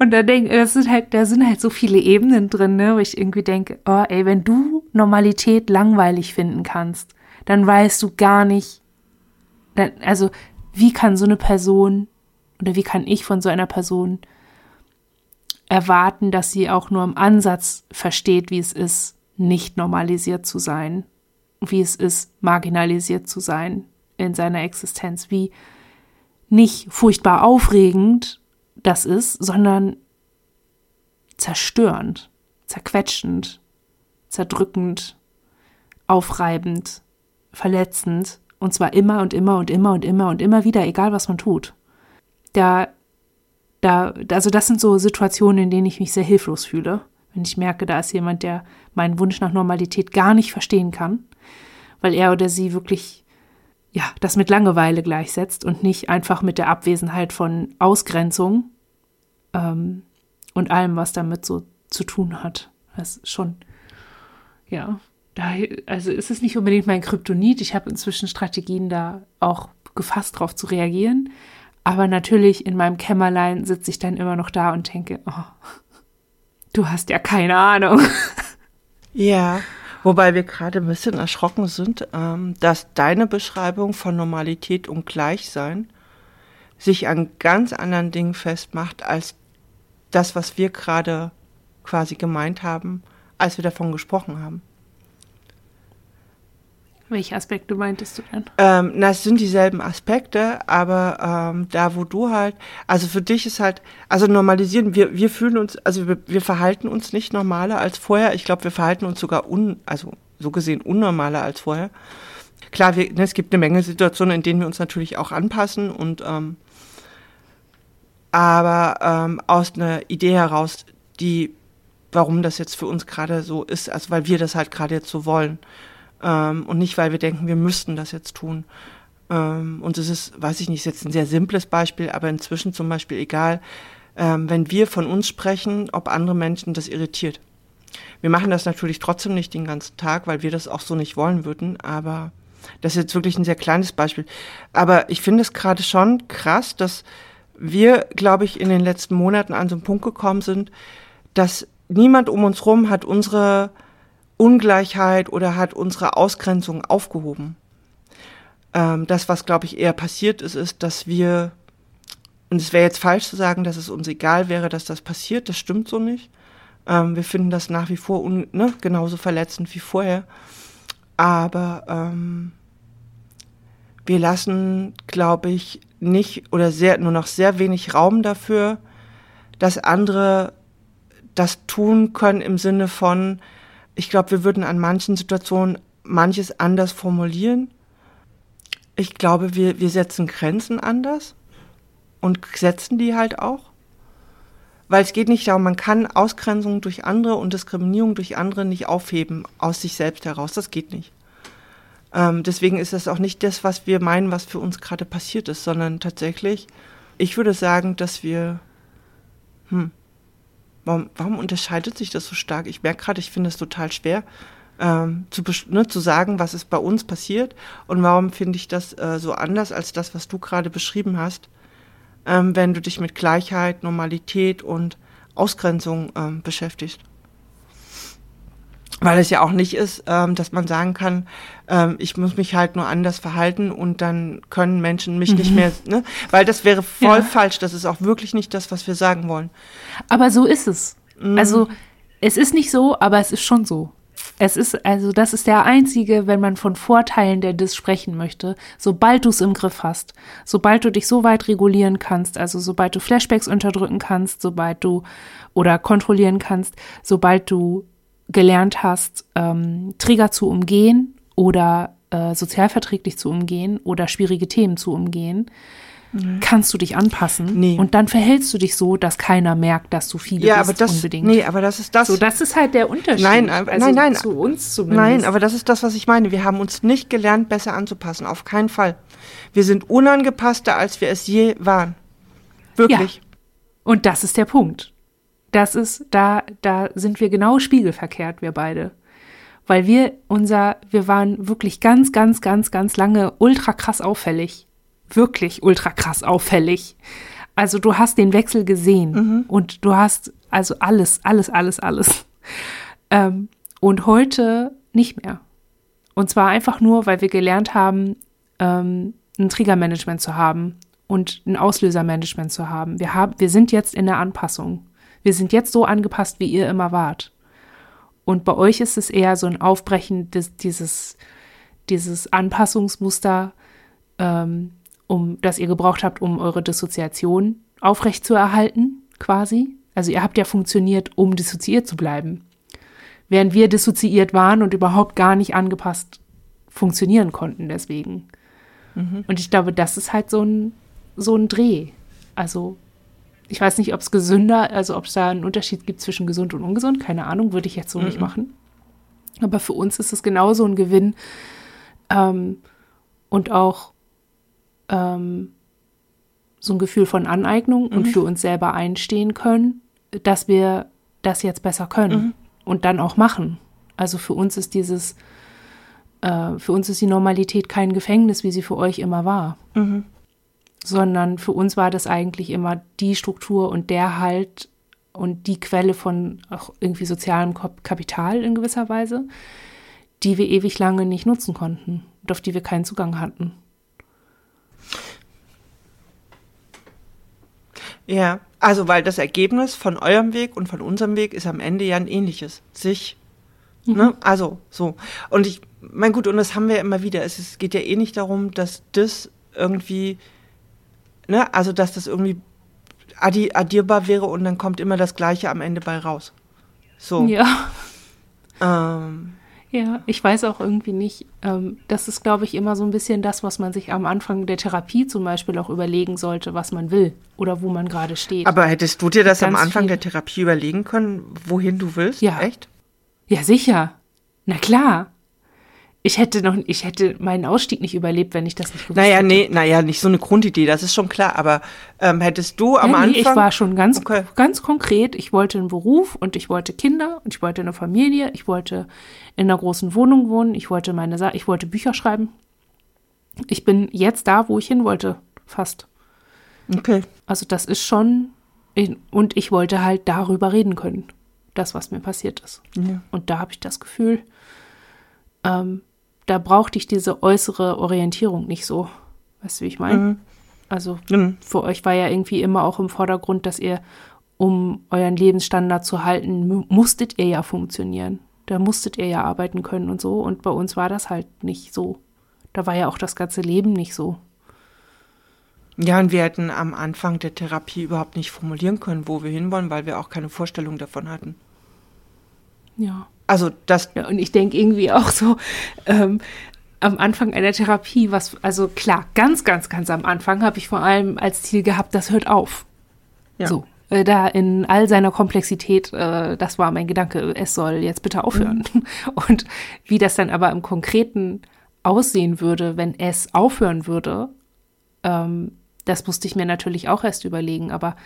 Und da denke ich, das sind halt, da sind halt so viele Ebenen drin, ne, wo ich irgendwie denke, oh, ey, wenn du Normalität langweilig finden kannst, dann weißt du gar nicht, dann, also wie kann so eine Person oder wie kann ich von so einer Person erwarten, dass sie auch nur im Ansatz versteht, wie es ist, nicht normalisiert zu sein, wie es ist, marginalisiert zu sein in seiner Existenz, wie nicht furchtbar aufregend das ist, sondern zerstörend, zerquetschend, zerdrückend, aufreibend, verletzend, und zwar immer und immer und immer und immer und immer wieder, egal was man tut. Da, da, also das sind so Situationen, in denen ich mich sehr hilflos fühle. Wenn ich merke, da ist jemand, der meinen Wunsch nach Normalität gar nicht verstehen kann, weil er oder sie wirklich, ja, das mit Langeweile gleichsetzt und nicht einfach mit der Abwesenheit von Ausgrenzung ähm, und allem, was damit so zu tun hat. Das ist schon, ja, da, also ist es nicht unbedingt mein Kryptonit. Ich habe inzwischen Strategien, da auch gefasst drauf zu reagieren. Aber natürlich in meinem Kämmerlein sitze ich dann immer noch da und denke, oh, du hast ja keine Ahnung. Ja, wobei wir gerade ein bisschen erschrocken sind, ähm, dass deine Beschreibung von Normalität und Gleichsein sich an ganz anderen Dingen festmacht, als das, was wir gerade quasi gemeint haben, als wir davon gesprochen haben. Welche Aspekte meintest du denn? Ähm, na, es sind dieselben Aspekte, aber ähm, da, wo du halt, also für dich ist halt, also normalisieren, wir, wir fühlen uns, also wir, wir verhalten uns nicht normaler als vorher. Ich glaube, wir verhalten uns sogar, un, also so gesehen unnormaler als vorher. Klar, wir, ne, es gibt eine Menge Situationen, in denen wir uns natürlich auch anpassen und ähm, aber ähm, aus einer Idee heraus, die, warum das jetzt für uns gerade so ist, also weil wir das halt gerade jetzt so wollen. Ähm, und nicht, weil wir denken, wir müssten das jetzt tun. Ähm, und es ist, weiß ich nicht, ist jetzt ein sehr simples Beispiel, aber inzwischen zum Beispiel egal, ähm, wenn wir von uns sprechen, ob andere Menschen das irritiert. Wir machen das natürlich trotzdem nicht den ganzen Tag, weil wir das auch so nicht wollen würden, aber das ist jetzt wirklich ein sehr kleines Beispiel. Aber ich finde es gerade schon krass, dass wir, glaube ich, in den letzten Monaten an so einen Punkt gekommen sind, dass niemand um uns rum hat unsere Ungleichheit oder hat unsere Ausgrenzung aufgehoben. Ähm, das, was, glaube ich, eher passiert ist, ist, dass wir, und es wäre jetzt falsch zu sagen, dass es uns egal wäre, dass das passiert, das stimmt so nicht. Ähm, wir finden das nach wie vor un, ne, genauso verletzend wie vorher. Aber ähm, wir lassen, glaube ich, nicht oder sehr, nur noch sehr wenig Raum dafür, dass andere das tun können im Sinne von, ich glaube, wir würden an manchen Situationen manches anders formulieren. Ich glaube, wir, wir setzen Grenzen anders und setzen die halt auch. Weil es geht nicht darum, man kann Ausgrenzung durch andere und Diskriminierung durch andere nicht aufheben, aus sich selbst heraus. Das geht nicht. Ähm, deswegen ist das auch nicht das, was wir meinen, was für uns gerade passiert ist, sondern tatsächlich, ich würde sagen, dass wir... Hm, Warum, warum unterscheidet sich das so stark? Ich merke gerade, ich finde es total schwer, ähm, zu, ne, zu sagen, was ist bei uns passiert und warum finde ich das äh, so anders als das, was du gerade beschrieben hast, ähm, wenn du dich mit Gleichheit, Normalität und Ausgrenzung ähm, beschäftigst. Weil es ja auch nicht ist, ähm, dass man sagen kann, ähm, ich muss mich halt nur anders verhalten und dann können Menschen mich mhm. nicht mehr, ne? Weil das wäre voll ja. falsch, das ist auch wirklich nicht das, was wir sagen wollen. Aber so ist es. Mhm. Also es ist nicht so, aber es ist schon so. Es ist, also das ist der einzige, wenn man von Vorteilen der D I S sprechen möchte, sobald du es im Griff hast, sobald du dich so weit regulieren kannst, also sobald du Flashbacks unterdrücken kannst, sobald du oder kontrollieren kannst, sobald du gelernt hast, ähm, Trigger zu umgehen oder äh, sozialverträglich zu umgehen oder schwierige Themen zu umgehen, mhm. kannst du dich anpassen nee. und dann verhältst du dich so, dass keiner merkt, dass du viele ja, bist aber das, unbedingt. Nee, aber das ist das. So, das ist halt der Unterschied. Nein, aber, also nein, nein, zu uns zumindest. Nein, aber das ist das, was ich meine. Wir haben uns nicht gelernt, besser anzupassen, auf keinen Fall. Wir sind unangepasster, als wir es je waren. Wirklich. Ja. Und das ist der Punkt. Das ist, da, da sind wir genau spiegelverkehrt, wir beide. Weil wir unser, wir waren wirklich ganz, ganz, ganz, ganz lange ultra krass auffällig. Wirklich ultra krass auffällig. Also du hast den Wechsel gesehen mhm. und du hast also alles, alles, alles, alles. Ähm, und heute nicht mehr. Und zwar einfach nur, weil wir gelernt haben, ähm, ein Triggermanagement zu haben und ein Auslösermanagement zu haben. Wir haben, wir sind jetzt in der Anpassung. Wir sind jetzt so angepasst, wie ihr immer wart. Und bei euch ist es eher so ein Aufbrechen des, dieses, dieses Anpassungsmuster, ähm, um, das ihr gebraucht habt, um eure Dissoziation aufrechtzuerhalten, quasi. Also ihr habt ja funktioniert, um dissoziiert zu bleiben. Während wir dissoziiert waren und überhaupt gar nicht angepasst funktionieren konnten deswegen. Mhm. Und ich glaube, das ist halt so ein, so ein Dreh. Also... Ich weiß nicht, ob es gesünder, also ob es da einen Unterschied gibt zwischen gesund und ungesund. Keine Ahnung, würde ich jetzt so Mm-mm. nicht machen. Aber für uns ist es genauso ein Gewinn ähm, und auch ähm, so ein Gefühl von Aneignung mm-hmm. und für uns selber einstehen können, dass wir das jetzt besser können mm-hmm. und dann auch machen. Also für uns ist dieses, äh, für uns ist die Normalität kein Gefängnis, wie sie für euch immer war. Mhm. sondern für uns war das eigentlich immer die Struktur und der Halt, und die Quelle von auch irgendwie sozialem Kapital in gewisser Weise, die wir ewig lange nicht nutzen konnten und auf die wir keinen Zugang hatten. Ja, also weil das Ergebnis von eurem Weg und von unserem Weg ist am Ende ja ein ähnliches, sich, mhm. ne, also so. Und ich, mein gut, und das haben wir ja immer wieder, es ist, geht ja eh nicht darum, dass das irgendwie, ne, also dass das irgendwie addi- addierbar wäre und dann kommt immer das Gleiche am Ende bei raus. So. Ja. Ähm. Ja, ich weiß auch irgendwie nicht, ähm, das ist, glaube ich, immer so ein bisschen das, was man sich am Anfang der Therapie zum Beispiel auch überlegen sollte, was man will oder wo man gerade steht. Aber hättest du dir das am Anfang viel. der Therapie überlegen können, wohin du willst? Ja. Echt? Ja, sicher. Na klar. Ich hätte noch, ich hätte meinen Ausstieg nicht überlebt, wenn ich das nicht gewusst naja, hätte. Naja, nee, naja, nicht so eine Grundidee, das ist schon klar, aber ähm, hättest du am ja, nee, Anfang... ich war schon ganz, okay. ganz konkret, ich wollte einen Beruf und ich wollte Kinder und ich wollte eine Familie, ich wollte in einer großen Wohnung wohnen, ich wollte meine Sa- ich wollte Bücher schreiben. Ich bin jetzt da, wo ich hin wollte, fast. Okay. Also das ist schon, und ich wollte halt darüber reden können, das, was mir passiert ist. Ja. Und da habe ich das Gefühl, ähm, da brauchte ich diese äußere Orientierung nicht so. Weißt du, wie ich meine? Mhm. Also mhm. für euch war ja irgendwie immer auch im Vordergrund, dass ihr, um euren Lebensstandard zu halten, m- musstet ihr ja funktionieren. Da musstet ihr ja arbeiten können und so. Und bei uns war das halt nicht so. Da war ja auch das ganze Leben nicht so. Ja, und wir hätten am Anfang der Therapie überhaupt nicht formulieren können, wo wir hinwollen, weil wir auch keine Vorstellung davon hatten. Ja. Also das ja, und ich denke irgendwie auch so ähm, am Anfang einer Therapie, was also klar, ganz, ganz, ganz am Anfang habe ich vor allem als Ziel gehabt, das hört auf. Ja. So, äh, da in all seiner Komplexität, äh, das war mein Gedanke, es soll jetzt bitte aufhören. Mhm. Und wie das dann aber im Konkreten aussehen würde, wenn es aufhören würde, ähm, das musste ich mir natürlich auch erst überlegen, aber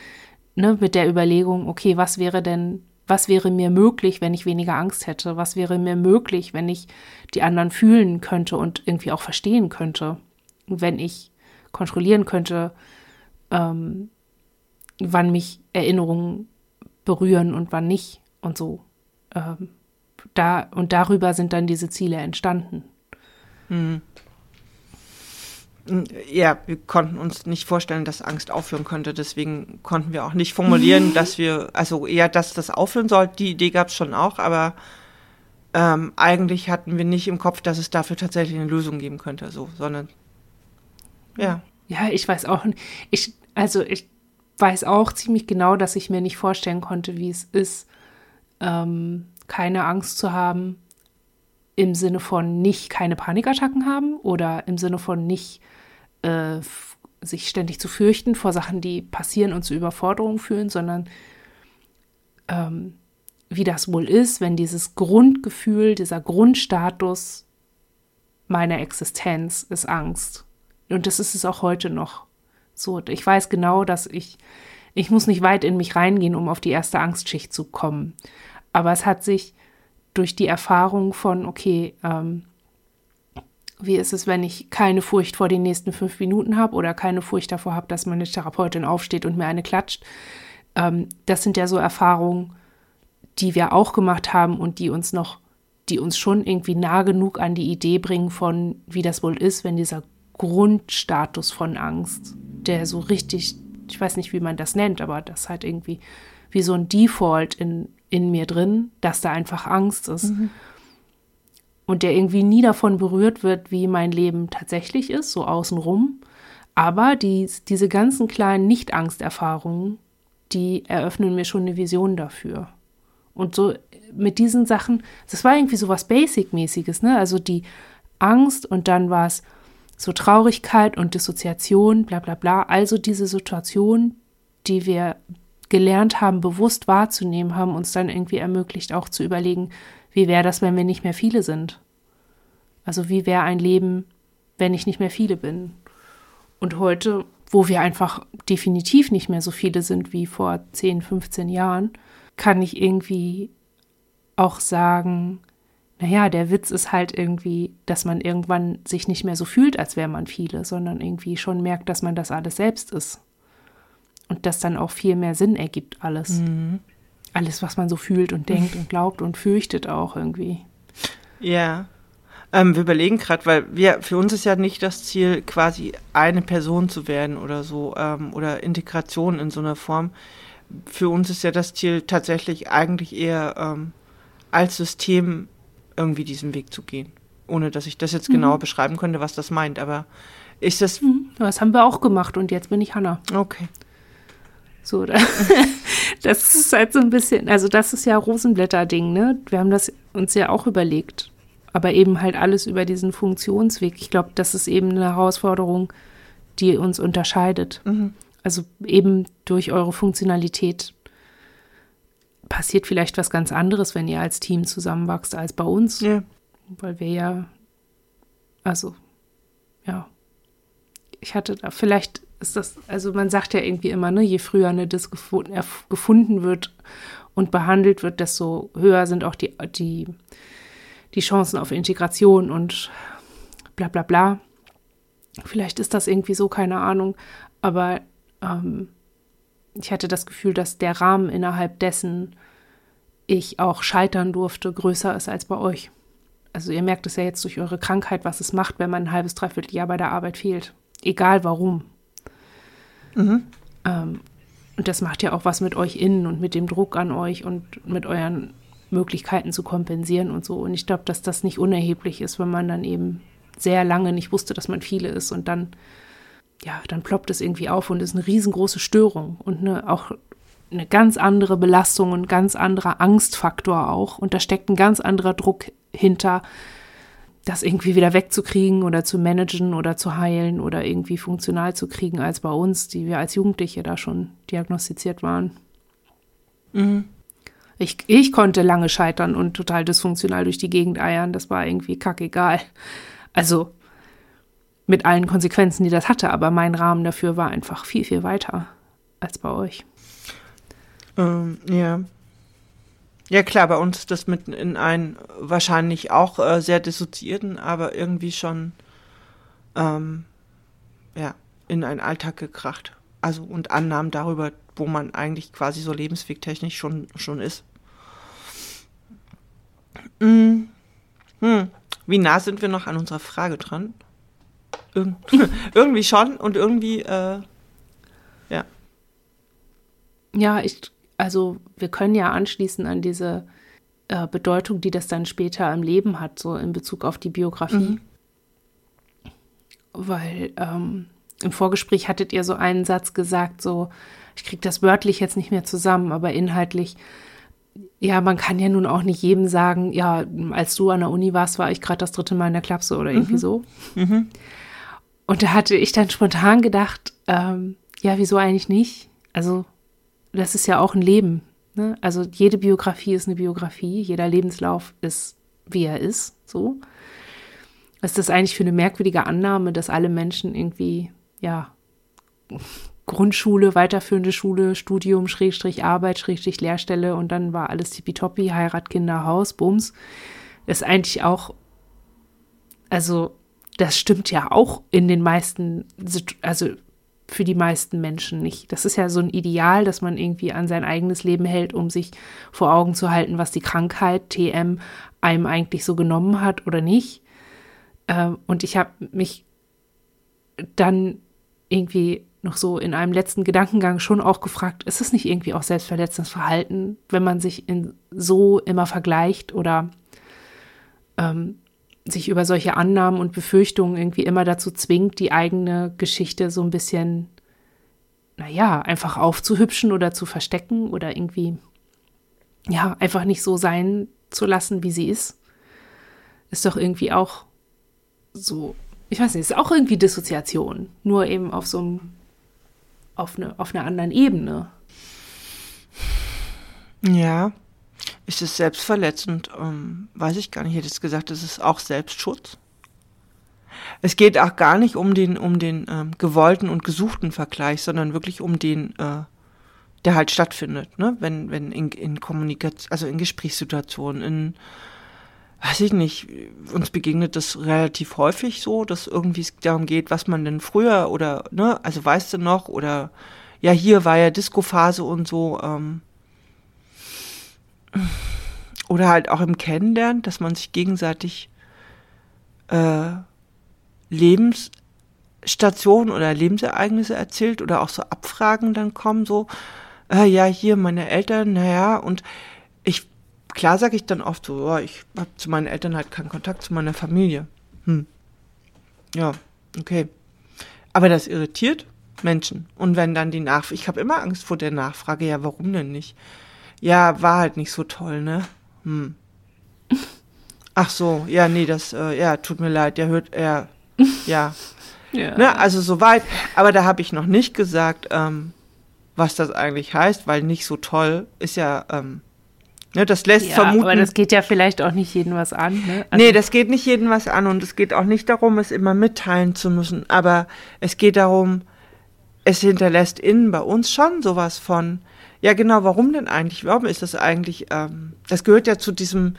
ne, mit der Überlegung, okay, was wäre denn Was wäre mir möglich, wenn ich weniger Angst hätte? Was wäre mir möglich, wenn ich die anderen fühlen könnte und irgendwie auch verstehen könnte? Wenn ich kontrollieren könnte, ähm, wann mich Erinnerungen berühren und wann nicht und so. Ähm, da, und darüber sind dann diese Ziele entstanden. Hm. Ja, wir konnten uns nicht vorstellen, dass Angst aufhören könnte. Deswegen konnten wir auch nicht formulieren, dass wir, also eher, dass das aufhören soll. Die Idee gab es schon auch, aber ähm, eigentlich hatten wir nicht im Kopf, dass es dafür tatsächlich eine Lösung geben könnte. So, sondern, ja. Ja, ich weiß auch, ich, also ich weiß auch ziemlich genau, dass ich mir nicht vorstellen konnte, wie es ist, ähm, keine Angst zu haben. Im Sinne von nicht keine Panikattacken haben oder im Sinne von nicht äh, f- sich ständig zu fürchten vor Sachen, die passieren und zu Überforderung führen, sondern ähm, wie das wohl ist, wenn dieses Grundgefühl, dieser Grundstatus meiner Existenz ist Angst. Und das ist es auch heute noch. So, ich weiß genau, dass ich, ich muss nicht weit in mich reingehen, um auf die erste Angstschicht zu kommen. Aber es hat sich durch die Erfahrung von, okay, ähm, wie ist es, wenn ich keine Furcht vor den nächsten fünf Minuten habe oder keine Furcht davor habe, dass meine Therapeutin aufsteht und mir eine klatscht. Ähm, das sind ja so Erfahrungen, die wir auch gemacht haben und die uns noch, die uns schon irgendwie nah genug an die Idee bringen von, wie das wohl ist, wenn dieser Grundstatus von Angst, der so richtig, ich weiß nicht, wie man das nennt, aber das halt irgendwie wie so ein Default in in mir drin, dass da einfach Angst ist. Mhm. Und der irgendwie nie davon berührt wird, wie mein Leben tatsächlich ist, so außenrum. Aber die, diese ganzen kleinen Nicht-Angst-Erfahrungen, die eröffnen mir schon eine Vision dafür. Und so mit diesen Sachen, das war irgendwie so was Basic-mäßiges, ne? Also die Angst und dann war es so Traurigkeit und Dissoziation, bla bla bla. Also diese Situation, die wir gelernt haben, bewusst wahrzunehmen, haben uns dann irgendwie ermöglicht, auch zu überlegen, wie wäre das, wenn wir nicht mehr viele sind? Also wie wäre ein Leben, wenn ich nicht mehr viele bin? Und heute, wo wir einfach definitiv nicht mehr so viele sind wie vor zehn, fünfzehn Jahren, kann ich irgendwie auch sagen, naja, der Witz ist halt irgendwie, dass man irgendwann sich nicht mehr so fühlt, als wäre man viele, sondern irgendwie schon merkt, dass man das alles selbst ist. Und das dann auch viel mehr Sinn ergibt alles. Mhm. alles, was man so fühlt und denkt und glaubt und fürchtet auch irgendwie. Ja, ähm, wir überlegen gerade, weil wir, für uns ist ja nicht das Ziel, quasi eine Person zu werden oder so, ähm, oder Integration in so einer Form. Für uns ist ja das Ziel tatsächlich eigentlich eher ähm, als System irgendwie diesen Weg zu gehen. Ohne, dass ich das jetzt genauer mhm. beschreiben könnte, was das meint, aber ist das... Mhm. Das haben wir auch gemacht und jetzt bin ich Hanna. Okay. So, da, das ist halt so ein bisschen, also das ist ja Rosenblätter-Ding, ne? Wir haben das uns ja auch überlegt, aber eben halt alles über diesen Funktionsweg. Ich glaube, das ist eben eine Herausforderung, die uns unterscheidet. Mhm. Also eben durch eure Funktionalität passiert vielleicht was ganz anderes, wenn ihr als Team zusammenwachst, als bei uns. Ja. Weil wir ja, also, ja, ich hatte da, vielleicht ist das, also man sagt ja irgendwie immer, ne, je früher eine D I S gefunden, erf- gefunden wird und behandelt wird, desto höher sind auch die, die, die Chancen auf Integration und bla bla bla. Vielleicht ist das irgendwie so, keine Ahnung, aber ähm, ich hatte das Gefühl, dass der Rahmen, innerhalb dessen ich auch scheitern durfte, größer ist als bei euch. Also ihr merkt es ja jetzt durch eure Krankheit, was es macht, wenn man ein halbes, dreiviertel Jahr bei der Arbeit fehlt. Egal warum. Mhm. Ähm, und das macht ja auch was mit euch innen und mit dem Druck an euch und mit euren Möglichkeiten zu kompensieren und so. Und ich glaube, dass das nicht unerheblich ist, wenn man dann eben sehr lange nicht wusste, dass man viele ist. Und dann, ja, dann ploppt es irgendwie auf und ist eine riesengroße Störung und eine, auch eine ganz andere Belastung und ganz anderer Angstfaktor auch. Und da steckt ein ganz anderer Druck hinter, das irgendwie wieder wegzukriegen oder zu managen oder zu heilen oder irgendwie funktional zu kriegen, als bei uns, die wir als Jugendliche da schon diagnostiziert waren. Mhm. Ich, ich konnte lange scheitern und total dysfunktional durch die Gegend eiern. Das war irgendwie kackegal. Also mit allen Konsequenzen, die das hatte. Aber mein Rahmen dafür war einfach viel, viel weiter als bei euch. Ähm, ja. Ja klar, bei uns ist das mitten in einen wahrscheinlich auch äh, sehr dissoziierten, aber irgendwie schon ähm, ja, in einen Alltag gekracht. Also und Annahmen darüber, wo man eigentlich quasi so lebenswegtechnisch schon, schon ist. Hm. Hm. Wie nah sind wir noch an unserer Frage dran? Irg- irgendwie schon und irgendwie, äh, ja. Ja, ich... Also wir können ja anschließen an diese äh, Bedeutung, die das dann später im Leben hat, so in Bezug auf die Biografie. Mhm. Weil ähm, im Vorgespräch hattet ihr so einen Satz gesagt, so, ich kriege das wörtlich jetzt nicht mehr zusammen, aber inhaltlich, ja, man kann ja nun auch nicht jedem sagen, ja, als du an der Uni warst, war ich gerade das dritte Mal in der Klapse oder irgendwie mhm. so. Mhm. Und da hatte ich dann spontan gedacht, ähm, ja, wieso eigentlich nicht? Also das ist ja auch ein Leben, ne? Also jede Biografie ist eine Biografie, jeder Lebenslauf ist, wie er ist, so. Was ist das eigentlich für eine merkwürdige Annahme, dass alle Menschen irgendwie, ja, Grundschule, weiterführende Schule, Studium, Schrägstrich Arbeit, Schrägstrich Lehrstelle und dann war alles tippitoppi, Heirat, Kinder, Haus, Bums. Das ist eigentlich auch, also das stimmt ja auch in den meisten, also für die meisten Menschen nicht. Das ist ja so ein Ideal, dass man irgendwie an sein eigenes Leben hält, um sich vor Augen zu halten, was die Krankheit, T M, einem eigentlich so genommen hat oder nicht. Und ich habe mich dann irgendwie noch so in einem letzten Gedankengang schon auch gefragt, ist es nicht irgendwie auch selbstverletzendes Verhalten, wenn man sich in so immer vergleicht oder ähm, sich über solche Annahmen und Befürchtungen irgendwie immer dazu zwingt, die eigene Geschichte so ein bisschen, naja, einfach aufzuhübschen oder zu verstecken oder irgendwie, ja, einfach nicht so sein zu lassen, wie sie ist, ist doch irgendwie auch so, ich weiß nicht, ist auch irgendwie Dissoziation, nur eben auf so einem, auf, eine, auf einer anderen Ebene. Ja. Ist es selbstverletzend? Ähm, weiß ich gar nicht. Ich hätte jetzt gesagt, es ist auch Selbstschutz. Es geht auch gar nicht um den, um den ähm, gewollten und gesuchten Vergleich, sondern wirklich um den, äh, der halt stattfindet, ne? Wenn, wenn in, in Kommunikation, also in Gesprächssituationen, in, weiß ich nicht, uns begegnet das relativ häufig so, dass irgendwie es darum geht, was man denn früher oder, ne, also weißt du noch, oder ja, hier war ja Disco-Phase und so, ähm, Oder halt auch im Kennenlernen, dass man sich gegenseitig äh, Lebensstationen oder Lebensereignisse erzählt oder auch so Abfragen dann kommen, so, äh, ja, hier meine Eltern, naja, und ich, klar sage ich dann oft so, ja, ich habe zu meinen Eltern halt keinen Kontakt, zu meiner Familie. Hm. Ja, okay. Aber das irritiert Menschen. Und wenn dann die Nachfrage, ich habe immer Angst vor der Nachfrage, ja, warum denn nicht? Ja, war halt nicht so toll, ne? Hm. Ach so, ja, nee, das, äh, ja, tut mir leid, der hört, ja, ja. ja. Ne, also soweit. Aber da habe ich noch nicht gesagt, ähm, was das eigentlich heißt, weil nicht so toll ist ja, ähm, ne, das lässt ja, vermuten. Aber das geht ja vielleicht auch nicht jedem was an, ne? Also nee, das geht nicht jedem was an und es geht auch nicht darum, es immer mitteilen zu müssen, aber es geht darum, es hinterlässt innen bei uns schon sowas von, ja genau, warum denn eigentlich? Warum ist das eigentlich, ähm, das gehört ja zu diesem,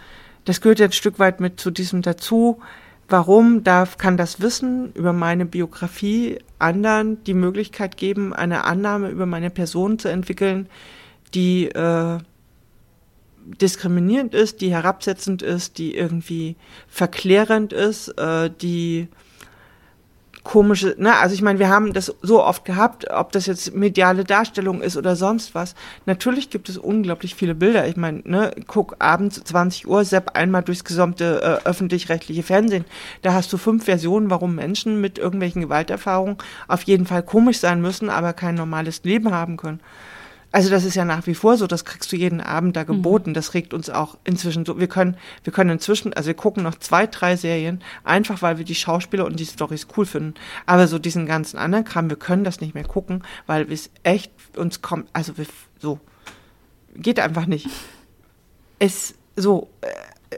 das gehört ja ein Stück weit mit zu diesem dazu, warum darf, kann das Wissen über meine Biografie anderen die Möglichkeit geben, eine Annahme über meine Person zu entwickeln, die äh, diskriminierend ist, die herabsetzend ist, die irgendwie verklärend ist, äh, die komische, ne, also ich meine, wir haben das so oft gehabt, ob das jetzt mediale Darstellung ist oder sonst was. Natürlich gibt es unglaublich viele Bilder. Ich meine, ne, guck, abends zwanzig Uhr, zapp einmal durchs gesamte äh, öffentlich-rechtliche Fernsehen. Da hast du fünf Versionen, warum Menschen mit irgendwelchen Gewalterfahrungen auf jeden Fall komisch sein müssen, aber kein normales Leben haben können. Also das ist ja nach wie vor so, das kriegst du jeden Abend da geboten. Mhm. Das regt uns auch inzwischen so. Wir können, wir können inzwischen, also wir gucken noch zwei, drei Serien, einfach weil wir die Schauspieler und die Storys cool finden. Aber so diesen ganzen anderen Kram, wir können das nicht mehr gucken, weil es echt uns kommt, also wir, so, geht einfach nicht. Es, so, äh,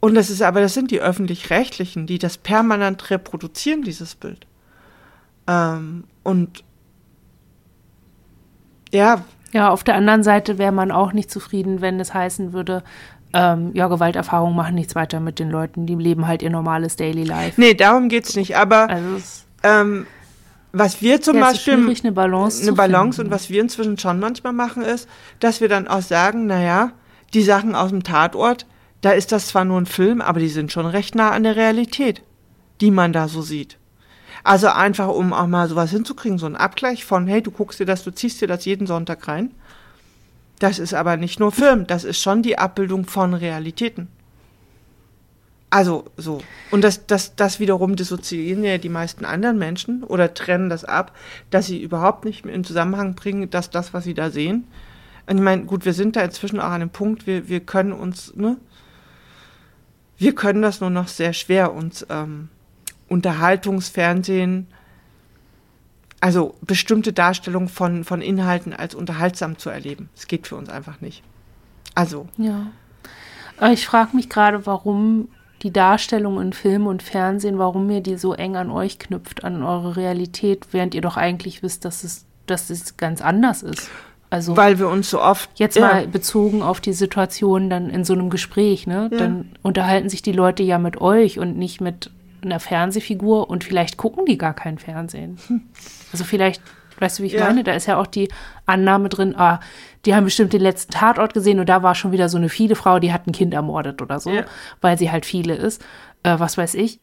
und das ist aber, das sind die Öffentlich-Rechtlichen, die das permanent reproduzieren, dieses Bild. Ähm, und Ja. ja, auf der anderen Seite wäre man auch nicht zufrieden, wenn es heißen würde, ähm, ja, Gewalterfahrungen machen nichts weiter mit den Leuten, die leben halt ihr normales Daily Life. Nee, darum geht's nicht, aber also ähm, was wir zum ja, Beispiel, schwierig, eine Balance, eine Balance und was wir inzwischen schon manchmal machen ist, dass wir dann auch sagen, naja, die Sachen aus dem Tatort, da ist das zwar nur ein Film, aber die sind schon recht nah an der Realität, die man da so sieht. Also einfach, um auch mal sowas hinzukriegen, so einen Abgleich von, hey, du guckst dir das, du ziehst dir das jeden Sonntag rein. Das ist aber nicht nur Film, das ist schon die Abbildung von Realitäten. Also so. Und das, das, das wiederum dissoziieren ja die meisten anderen Menschen oder trennen das ab, dass sie überhaupt nicht in Zusammenhang bringen, dass das, was sie da sehen. Und ich meine, gut, wir sind da inzwischen auch an dem Punkt, wir, wir können uns, ne, wir können das nur noch sehr schwer uns, ähm, Unterhaltungsfernsehen, also bestimmte Darstellung von, von Inhalten als unterhaltsam zu erleben. Es geht für uns einfach nicht. Also. Ja. Aber ich frage mich gerade, warum die Darstellung in Film und Fernsehen, warum ihr die so eng an euch knüpft, an eure Realität, während ihr doch eigentlich wisst, dass es, dass es ganz anders ist. Also weil wir uns so oft jetzt ja. mal bezogen auf die Situation dann in so einem Gespräch, ne? Ja. Dann unterhalten sich die Leute ja mit euch und nicht mit einer Fernsehfigur und vielleicht gucken die gar kein Fernsehen. Also vielleicht, weißt du, wie ich ja. meine? Da ist ja auch die Annahme drin, ah, die haben bestimmt den letzten Tatort gesehen und da war schon wieder so eine viele Frau, die hat ein Kind ermordet oder so, ja. weil sie halt viele ist, äh, was weiß ich.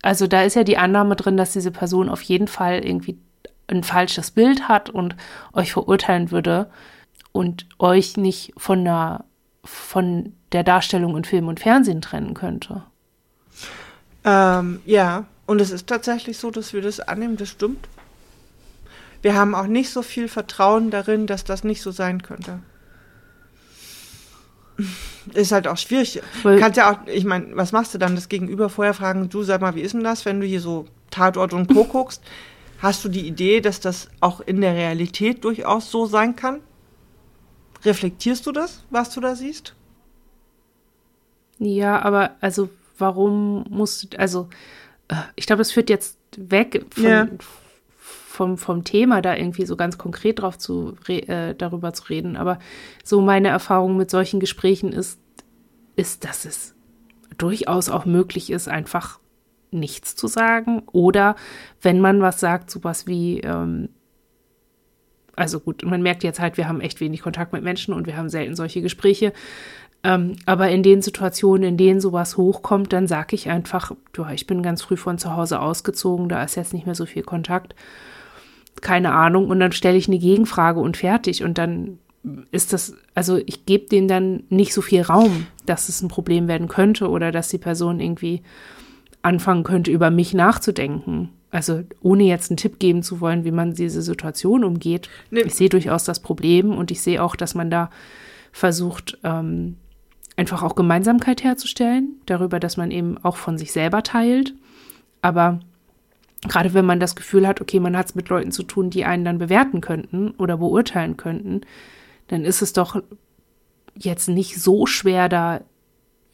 Also da ist ja die Annahme drin, dass diese Person auf jeden Fall irgendwie ein falsches Bild hat und euch verurteilen würde und euch nicht von der, von der Darstellung in Film und Fernsehen trennen könnte. Ähm, ja, und es ist tatsächlich so, dass wir das annehmen, das stimmt. Wir haben auch nicht so viel Vertrauen darin, dass das nicht so sein könnte. Ist halt auch schwierig. Weil kannst ja auch, ich meine, was machst du dann das Gegenüber vorher fragen, du sag mal, wie ist denn das, wenn du hier so Tatort und Co. guckst? Hast du die Idee, dass das auch in der Realität durchaus so sein kann? Reflektierst du das, was du da siehst? Ja, aber also warum musst du, also ich glaube, das führt jetzt weg von, ja. vom, vom Thema, da irgendwie so ganz konkret drauf zu, äh, darüber zu reden. Aber so meine Erfahrung mit solchen Gesprächen ist, ist, dass es durchaus auch möglich ist, einfach nichts zu sagen. Oder wenn man was sagt, sowas wie, ähm, also gut, man merkt jetzt halt, wir haben echt wenig Kontakt mit Menschen und wir haben selten solche Gespräche. Ähm, aber in den Situationen, in denen sowas hochkommt, dann sage ich einfach, ja, ich bin ganz früh von zu Hause ausgezogen, da ist jetzt nicht mehr so viel Kontakt, keine Ahnung. Und dann stelle ich eine Gegenfrage und fertig. Und dann ist das, also ich gebe denen dann nicht so viel Raum, dass es ein Problem werden könnte oder dass die Person irgendwie anfangen könnte, über mich nachzudenken. Also ohne jetzt einen Tipp geben zu wollen, wie man diese Situation umgeht. Nee. Ich sehe durchaus das Problem und ich sehe auch, dass man da versucht, ähm, einfach auch Gemeinsamkeit herzustellen, darüber, dass man eben auch von sich selber teilt. Aber gerade wenn man das Gefühl hat, okay, man hat es mit Leuten zu tun, die einen dann bewerten könnten oder beurteilen könnten, dann ist es doch jetzt nicht so schwer, da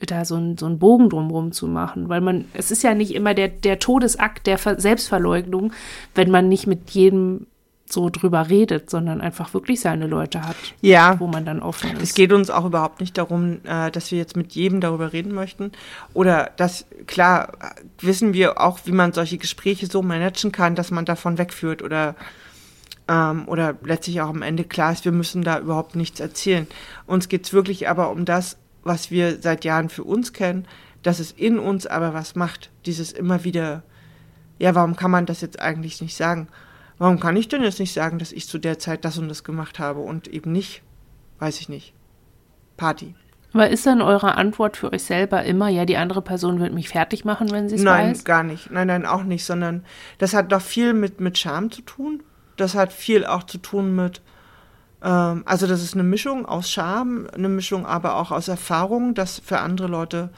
da so, ein, so einen Bogen drumherum zu machen, weil man, es ist ja nicht immer der, der Todesakt der Ver- Selbstverleugnung, wenn man nicht mit jedem so drüber redet, sondern einfach wirklich seine Leute hat, ja, wo man dann offen ist. Es geht uns auch überhaupt nicht darum, dass wir jetzt mit jedem darüber reden möchten oder dass, klar, wissen wir auch, wie man solche Gespräche so managen kann, dass man davon wegführt oder ähm, oder letztlich auch am Ende klar ist, wir müssen da überhaupt nichts erzählen. Uns geht es wirklich aber um das, was wir seit Jahren für uns kennen, dass es in uns aber was macht. Dieses immer wieder, ja, warum kann man das jetzt eigentlich nicht sagen? Warum kann ich denn jetzt nicht sagen, dass ich zu der Zeit das und das gemacht habe und eben nicht, weiß ich nicht, Party. Aber ist dann eure Antwort für euch selber immer, ja, die andere Person wird mich fertig machen, wenn sie es weiß? Nein, gar nicht. Nein, nein, auch nicht, sondern das hat doch viel mit, mit Scham zu tun. Das hat viel auch zu tun mit, also das ist eine Mischung aus Scham, eine Mischung aber auch aus Erfahrung, dass für andere Leute,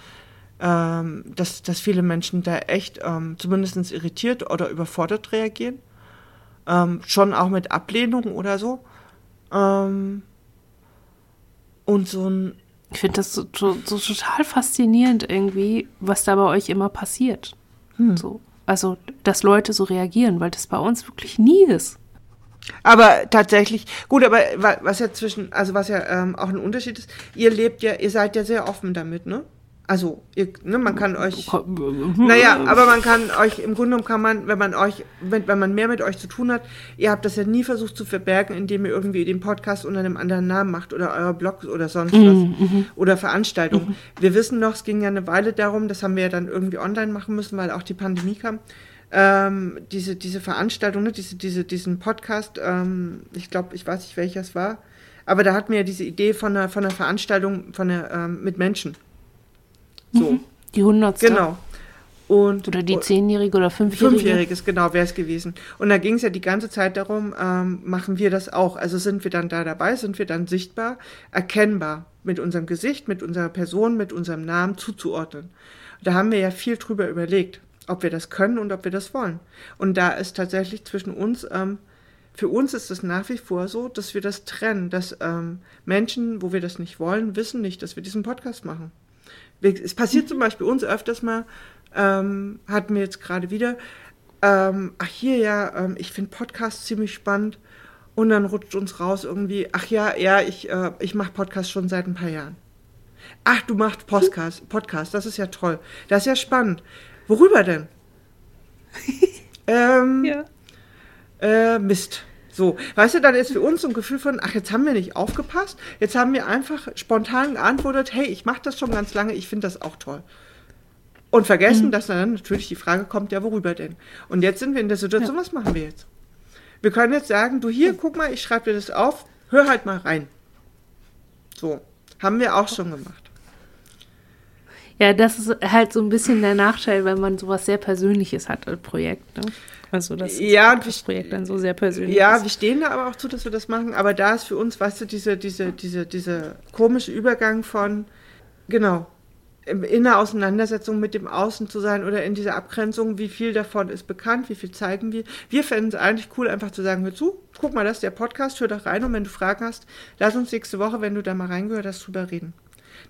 ähm, dass, dass viele Menschen da echt ähm, zumindest irritiert oder überfordert reagieren. Ähm, schon auch mit Ablehnung oder so. Ähm, und so ein... Ich finde das so, so, so total faszinierend irgendwie, was da bei euch immer passiert. Hm. So, also, dass Leute so reagieren, weil das bei uns wirklich nie ist. Aber tatsächlich, gut, aber was ja zwischen, also was ja ähm, auch ein Unterschied ist, ihr lebt ja, ihr seid ja sehr offen damit, ne? Also, ihr, ne, man kann euch, naja, aber man kann euch, im Grunde genommen kann man, wenn man euch, wenn, wenn man mehr mit euch zu tun hat, ihr habt das ja nie versucht zu verbergen, indem ihr irgendwie den Podcast unter einem anderen Namen macht oder euer Blog oder sonst was mhm, oder Veranstaltungen. Mhm. Wir wissen noch, es ging ja eine Weile darum, das haben wir ja dann irgendwie online machen müssen, weil auch die Pandemie kam. Ähm, diese, diese Veranstaltung, ne, diese, diese, diesen Podcast, ähm, ich glaube, ich weiß nicht, welcher es war, aber da hatten wir ja diese Idee von einer, von einer Veranstaltung von einer, ähm, mit Menschen. So. Mhm. Die hundertste. Genau. Und, oder die zehnjährige oder fünfjährige. Fünfjähriges, genau, wäre es gewesen. Und da ging es ja die ganze Zeit darum, ähm, machen wir das auch? Also sind wir dann da dabei, sind wir dann sichtbar, erkennbar, mit unserem Gesicht, mit unserer Person, mit unserem Namen zuzuordnen. Da haben wir ja viel drüber überlegt, ob wir das können und ob wir das wollen. Und da ist tatsächlich zwischen uns, ähm, für uns ist es nach wie vor so, dass wir das trennen, dass ähm, Menschen, wo wir das nicht wollen, wissen nicht, dass wir diesen Podcast machen. Wir, es passiert zum Beispiel uns öfters mal, ähm, hatten wir jetzt gerade wieder, ähm, ach hier ja, ähm, ich finde Podcasts ziemlich spannend und dann rutscht uns raus irgendwie, ach ja, ja, ich, äh, ich mache Podcasts schon seit ein paar Jahren. Ach, du machst Podcasts, Podcast, das ist ja toll, das ist ja spannend. Worüber denn? ähm, ja. äh, Mist. So, weißt du, dann ist für uns so ein Gefühl von, ach, jetzt haben wir nicht aufgepasst, jetzt haben wir einfach spontan geantwortet, hey, ich mache das schon ganz lange, ich finde das auch toll. Und vergessen, mhm. dass dann natürlich die Frage kommt, ja, worüber denn? Und jetzt sind wir in der Situation, ja. Was machen wir jetzt? Wir können jetzt sagen, du hier, guck mal, ich schreibe dir das auf, hör halt mal rein. So, haben wir auch schon gemacht. Ja, das ist halt so ein bisschen der Nachteil, wenn man sowas sehr Persönliches hat als Projekt, ne? Also das, ja, das Projekt dann so sehr persönlich ja, ist. Ja, wir stehen da aber auch zu, dass wir das machen, aber da ist für uns, weißt du, diese, diese, diese, diese komische Übergang von, genau, in der Auseinandersetzung mit dem Außen zu sein oder in dieser Abgrenzung, wie viel davon ist bekannt, wie viel zeigen wir. Wir fänden es eigentlich cool, einfach zu sagen, hör zu, guck mal, das ist der Podcast, hör doch rein und wenn du Fragen hast, lass uns nächste Woche, wenn du da mal reingehört hast, drüber reden.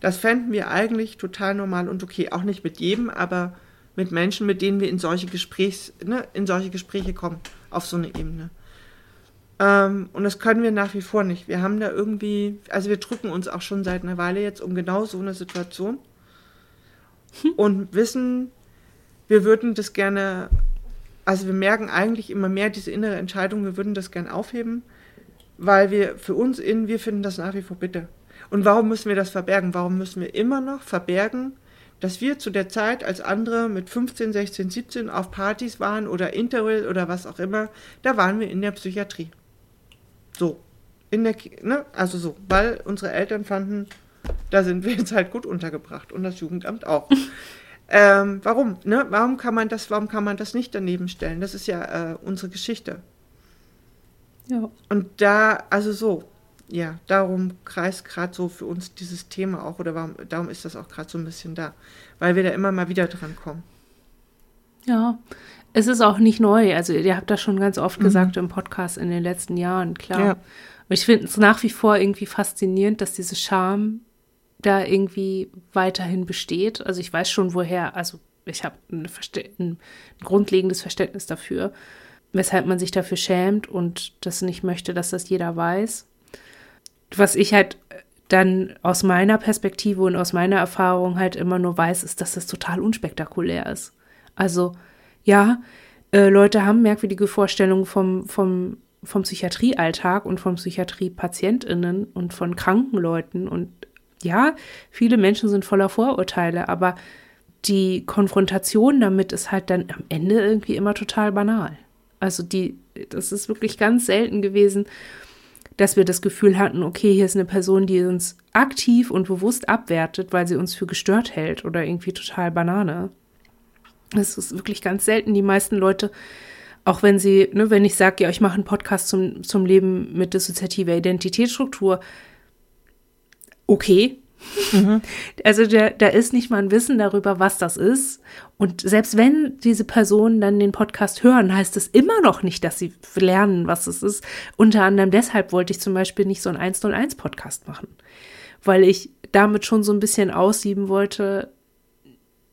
Das fänden wir eigentlich total normal und okay. Auch nicht mit jedem, aber mit Menschen, mit denen wir in solche, Gesprächs, ne, in solche Gespräche kommen, auf so eine Ebene. Ähm, und das können wir nach wie vor nicht. Wir haben da irgendwie, also wir drücken uns auch schon seit einer Weile jetzt um genau so eine Situation hm. und wissen, wir würden das gerne, also wir merken eigentlich immer mehr diese innere Entscheidung, wir würden das gerne aufheben, Weil wir für uns in, wir finden das nach wie vor bitter. Und warum müssen wir das verbergen? Warum müssen wir immer noch verbergen, dass wir zu der Zeit, als andere mit fünfzehn, sechzehn, siebzehn auf Partys waren oder Interrail oder was auch immer, da waren wir in der Psychiatrie. So. In der, ne? Also so. Weil unsere Eltern fanden, da sind wir jetzt halt gut untergebracht. Und das Jugendamt auch. ähm, warum? Ne? Warum kann man das, warum kann man das nicht daneben stellen? Das ist ja äh, unsere Geschichte. Ja. Und da, also so, ja, darum kreist gerade so für uns dieses Thema auch, oder warum, darum ist das auch gerade so ein bisschen da, weil wir da immer mal wieder dran kommen. Ja, es ist auch nicht neu, also ihr habt das schon ganz oft mhm. gesagt im Podcast in den letzten Jahren, klar. Ja. Und ich finde es nach wie vor irgendwie faszinierend, dass diese Scham da irgendwie weiterhin besteht. Also ich weiß schon, woher, also ich habe ein, Verste- ein grundlegendes Verständnis dafür, weshalb man sich dafür schämt und das nicht möchte, dass das jeder weiß. Was ich halt dann aus meiner Perspektive und aus meiner Erfahrung halt immer nur weiß, ist, dass das total unspektakulär ist. Also ja, äh, Leute haben merkwürdige Vorstellungen vom, vom, vom Psychiatriealltag und von PsychiatriepatientInnen und von kranken Leuten. Und ja, viele Menschen sind voller Vorurteile, aber die Konfrontation damit ist halt dann am Ende irgendwie immer total banal. Also die, das ist wirklich ganz selten gewesen, dass wir das Gefühl hatten, okay, hier ist eine Person, die uns aktiv und bewusst abwertet, weil sie uns für gestört hält oder irgendwie total Banane. Das ist wirklich ganz selten. Die meisten Leute, auch wenn sie, ne, wenn ich sage, ja, ich mache einen Podcast zum, zum Leben mit dissoziativer Identitätsstruktur, okay. Mhm. Also da, da ist nicht mal ein Wissen darüber, was das ist. Und selbst wenn diese Personen dann den Podcast hören, heißt es immer noch nicht, dass sie lernen, was es ist. Unter anderem deshalb wollte ich zum Beispiel nicht so einen hundertundeins Podcast machen, weil ich damit schon so ein bisschen aussieben wollte,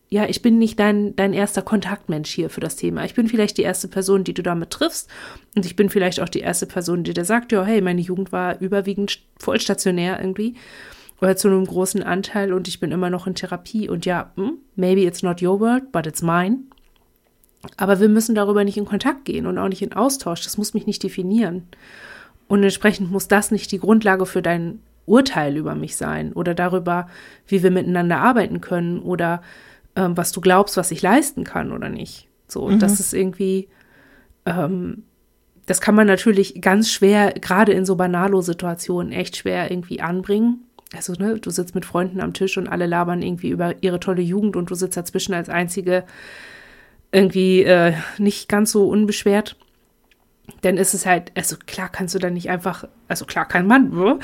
ja, ich bin nicht dein, dein erster Kontaktmensch hier für das Thema. Ich bin vielleicht die erste Person, die du damit triffst, und ich bin vielleicht auch die erste Person, die dir sagt, ja, hey, meine Jugend war überwiegend vollstationär irgendwie. Oder zu einem großen Anteil, und ich bin immer noch in Therapie. Und ja, maybe it's not your world, but it's mine. Aber wir müssen darüber nicht in Kontakt gehen und auch nicht in Austausch. Das muss mich nicht definieren. Und entsprechend muss das nicht die Grundlage für dein Urteil über mich sein oder darüber, wie wir miteinander arbeiten können oder ähm, was du glaubst, was ich leisten kann oder nicht. So, mhm. Das ist irgendwie... Ähm, das kann man natürlich ganz schwer, gerade in so Banalo-Situationen, echt schwer irgendwie anbringen. Also, ne, du sitzt mit Freunden am Tisch und alle labern irgendwie über ihre tolle Jugend und du sitzt dazwischen als Einzige irgendwie äh, nicht ganz so unbeschwert. Dann ist es halt, also klar kannst du dann nicht einfach, also klar kann man,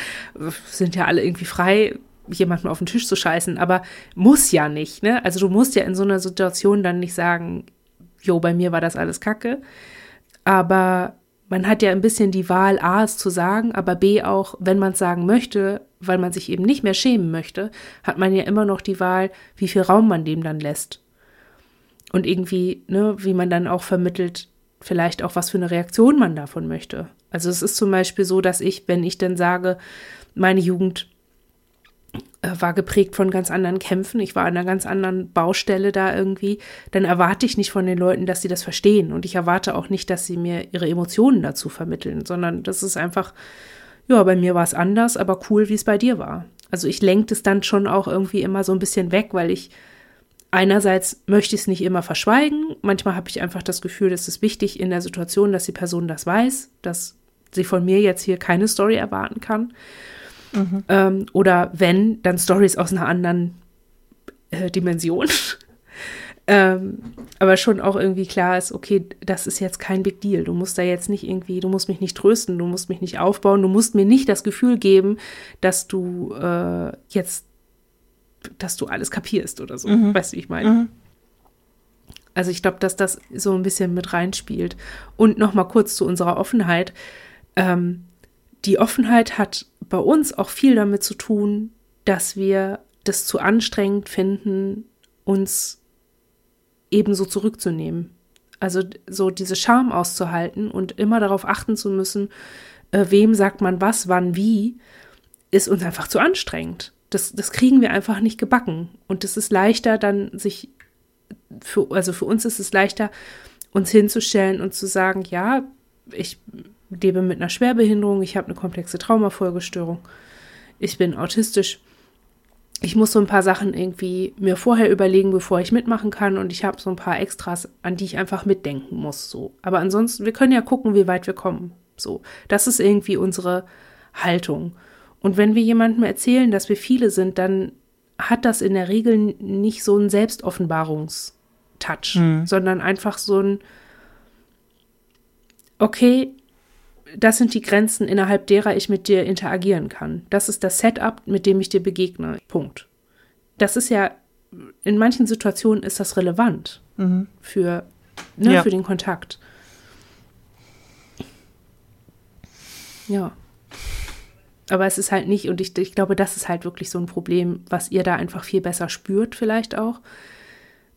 sind ja alle irgendwie frei, jemanden auf den Tisch zu scheißen, aber muss ja nicht, ne? Also du musst ja in so einer Situation dann nicht sagen, jo, bei mir war das alles Kacke, aber... Man hat ja ein bisschen die Wahl, A, es zu sagen, aber B auch, wenn man es sagen möchte, weil man sich eben nicht mehr schämen möchte, hat man ja immer noch die Wahl, wie viel Raum man dem dann lässt. Und irgendwie, ne, wie man dann auch vermittelt, vielleicht auch, was für eine Reaktion man davon möchte. Also es ist zum Beispiel so, dass ich, wenn ich dann sage, meine Jugend war geprägt von ganz anderen Kämpfen, ich war an einer ganz anderen Baustelle da irgendwie, dann erwarte ich nicht von den Leuten, dass sie das verstehen, und ich erwarte auch nicht, dass sie mir ihre Emotionen dazu vermitteln, sondern das ist einfach, ja, bei mir war es anders, aber cool, wie es bei dir war. Also ich lenke das dann schon auch irgendwie immer so ein bisschen weg, weil ich einerseits möchte ich es nicht immer verschweigen, manchmal habe ich einfach das Gefühl, es ist wichtig in der Situation, dass die Person das weiß, dass sie von mir jetzt hier keine Story erwarten kann. Mhm. Ähm, oder wenn, dann Stories aus einer anderen äh, Dimension. ähm, aber schon auch irgendwie klar ist, okay, das ist jetzt kein Big Deal. Du musst da jetzt nicht irgendwie, du musst mich nicht trösten, du musst mich nicht aufbauen, du musst mir nicht das Gefühl geben, dass du äh, jetzt, dass du alles kapierst oder so. Mhm. Weißt du, wie ich meine? Mhm. Also ich glaube, dass das so ein bisschen mit reinspielt. Und nochmal kurz zu unserer Offenheit. Ähm, die Offenheit hat bei uns auch viel damit zu tun, dass wir das zu anstrengend finden, uns eben so zurückzunehmen. Also so diese Scham auszuhalten und immer darauf achten zu müssen, äh, wem sagt man was, wann, wie, ist uns einfach zu anstrengend. Das, das kriegen wir einfach nicht gebacken. Und es ist leichter dann sich, für, also für uns ist es leichter, uns hinzustellen und zu sagen, ja, ich lebe mit einer Schwerbehinderung, ich habe eine komplexe Traumafolgestörung, ich bin autistisch. Ich muss so ein paar Sachen irgendwie mir vorher überlegen, bevor ich mitmachen kann, und ich habe so ein paar Extras, an die ich einfach mitdenken muss. So. Aber ansonsten, wir können ja gucken, wie weit wir kommen. So. Das ist irgendwie unsere Haltung. Und wenn wir jemandem erzählen, dass wir viele sind, dann hat das in der Regel nicht so einen Selbstoffenbarungstouch, mhm. sondern einfach so ein, okay, das sind die Grenzen, innerhalb derer ich mit dir interagieren kann. Das ist das Setup, mit dem ich dir begegne. Punkt. Das ist ja, in manchen Situationen ist das relevant mhm. für, ne, ja. für den Kontakt. Ja. Aber es ist halt nicht, und ich, ich glaube, das ist halt wirklich so ein Problem, was ihr da einfach viel besser spürt vielleicht auch.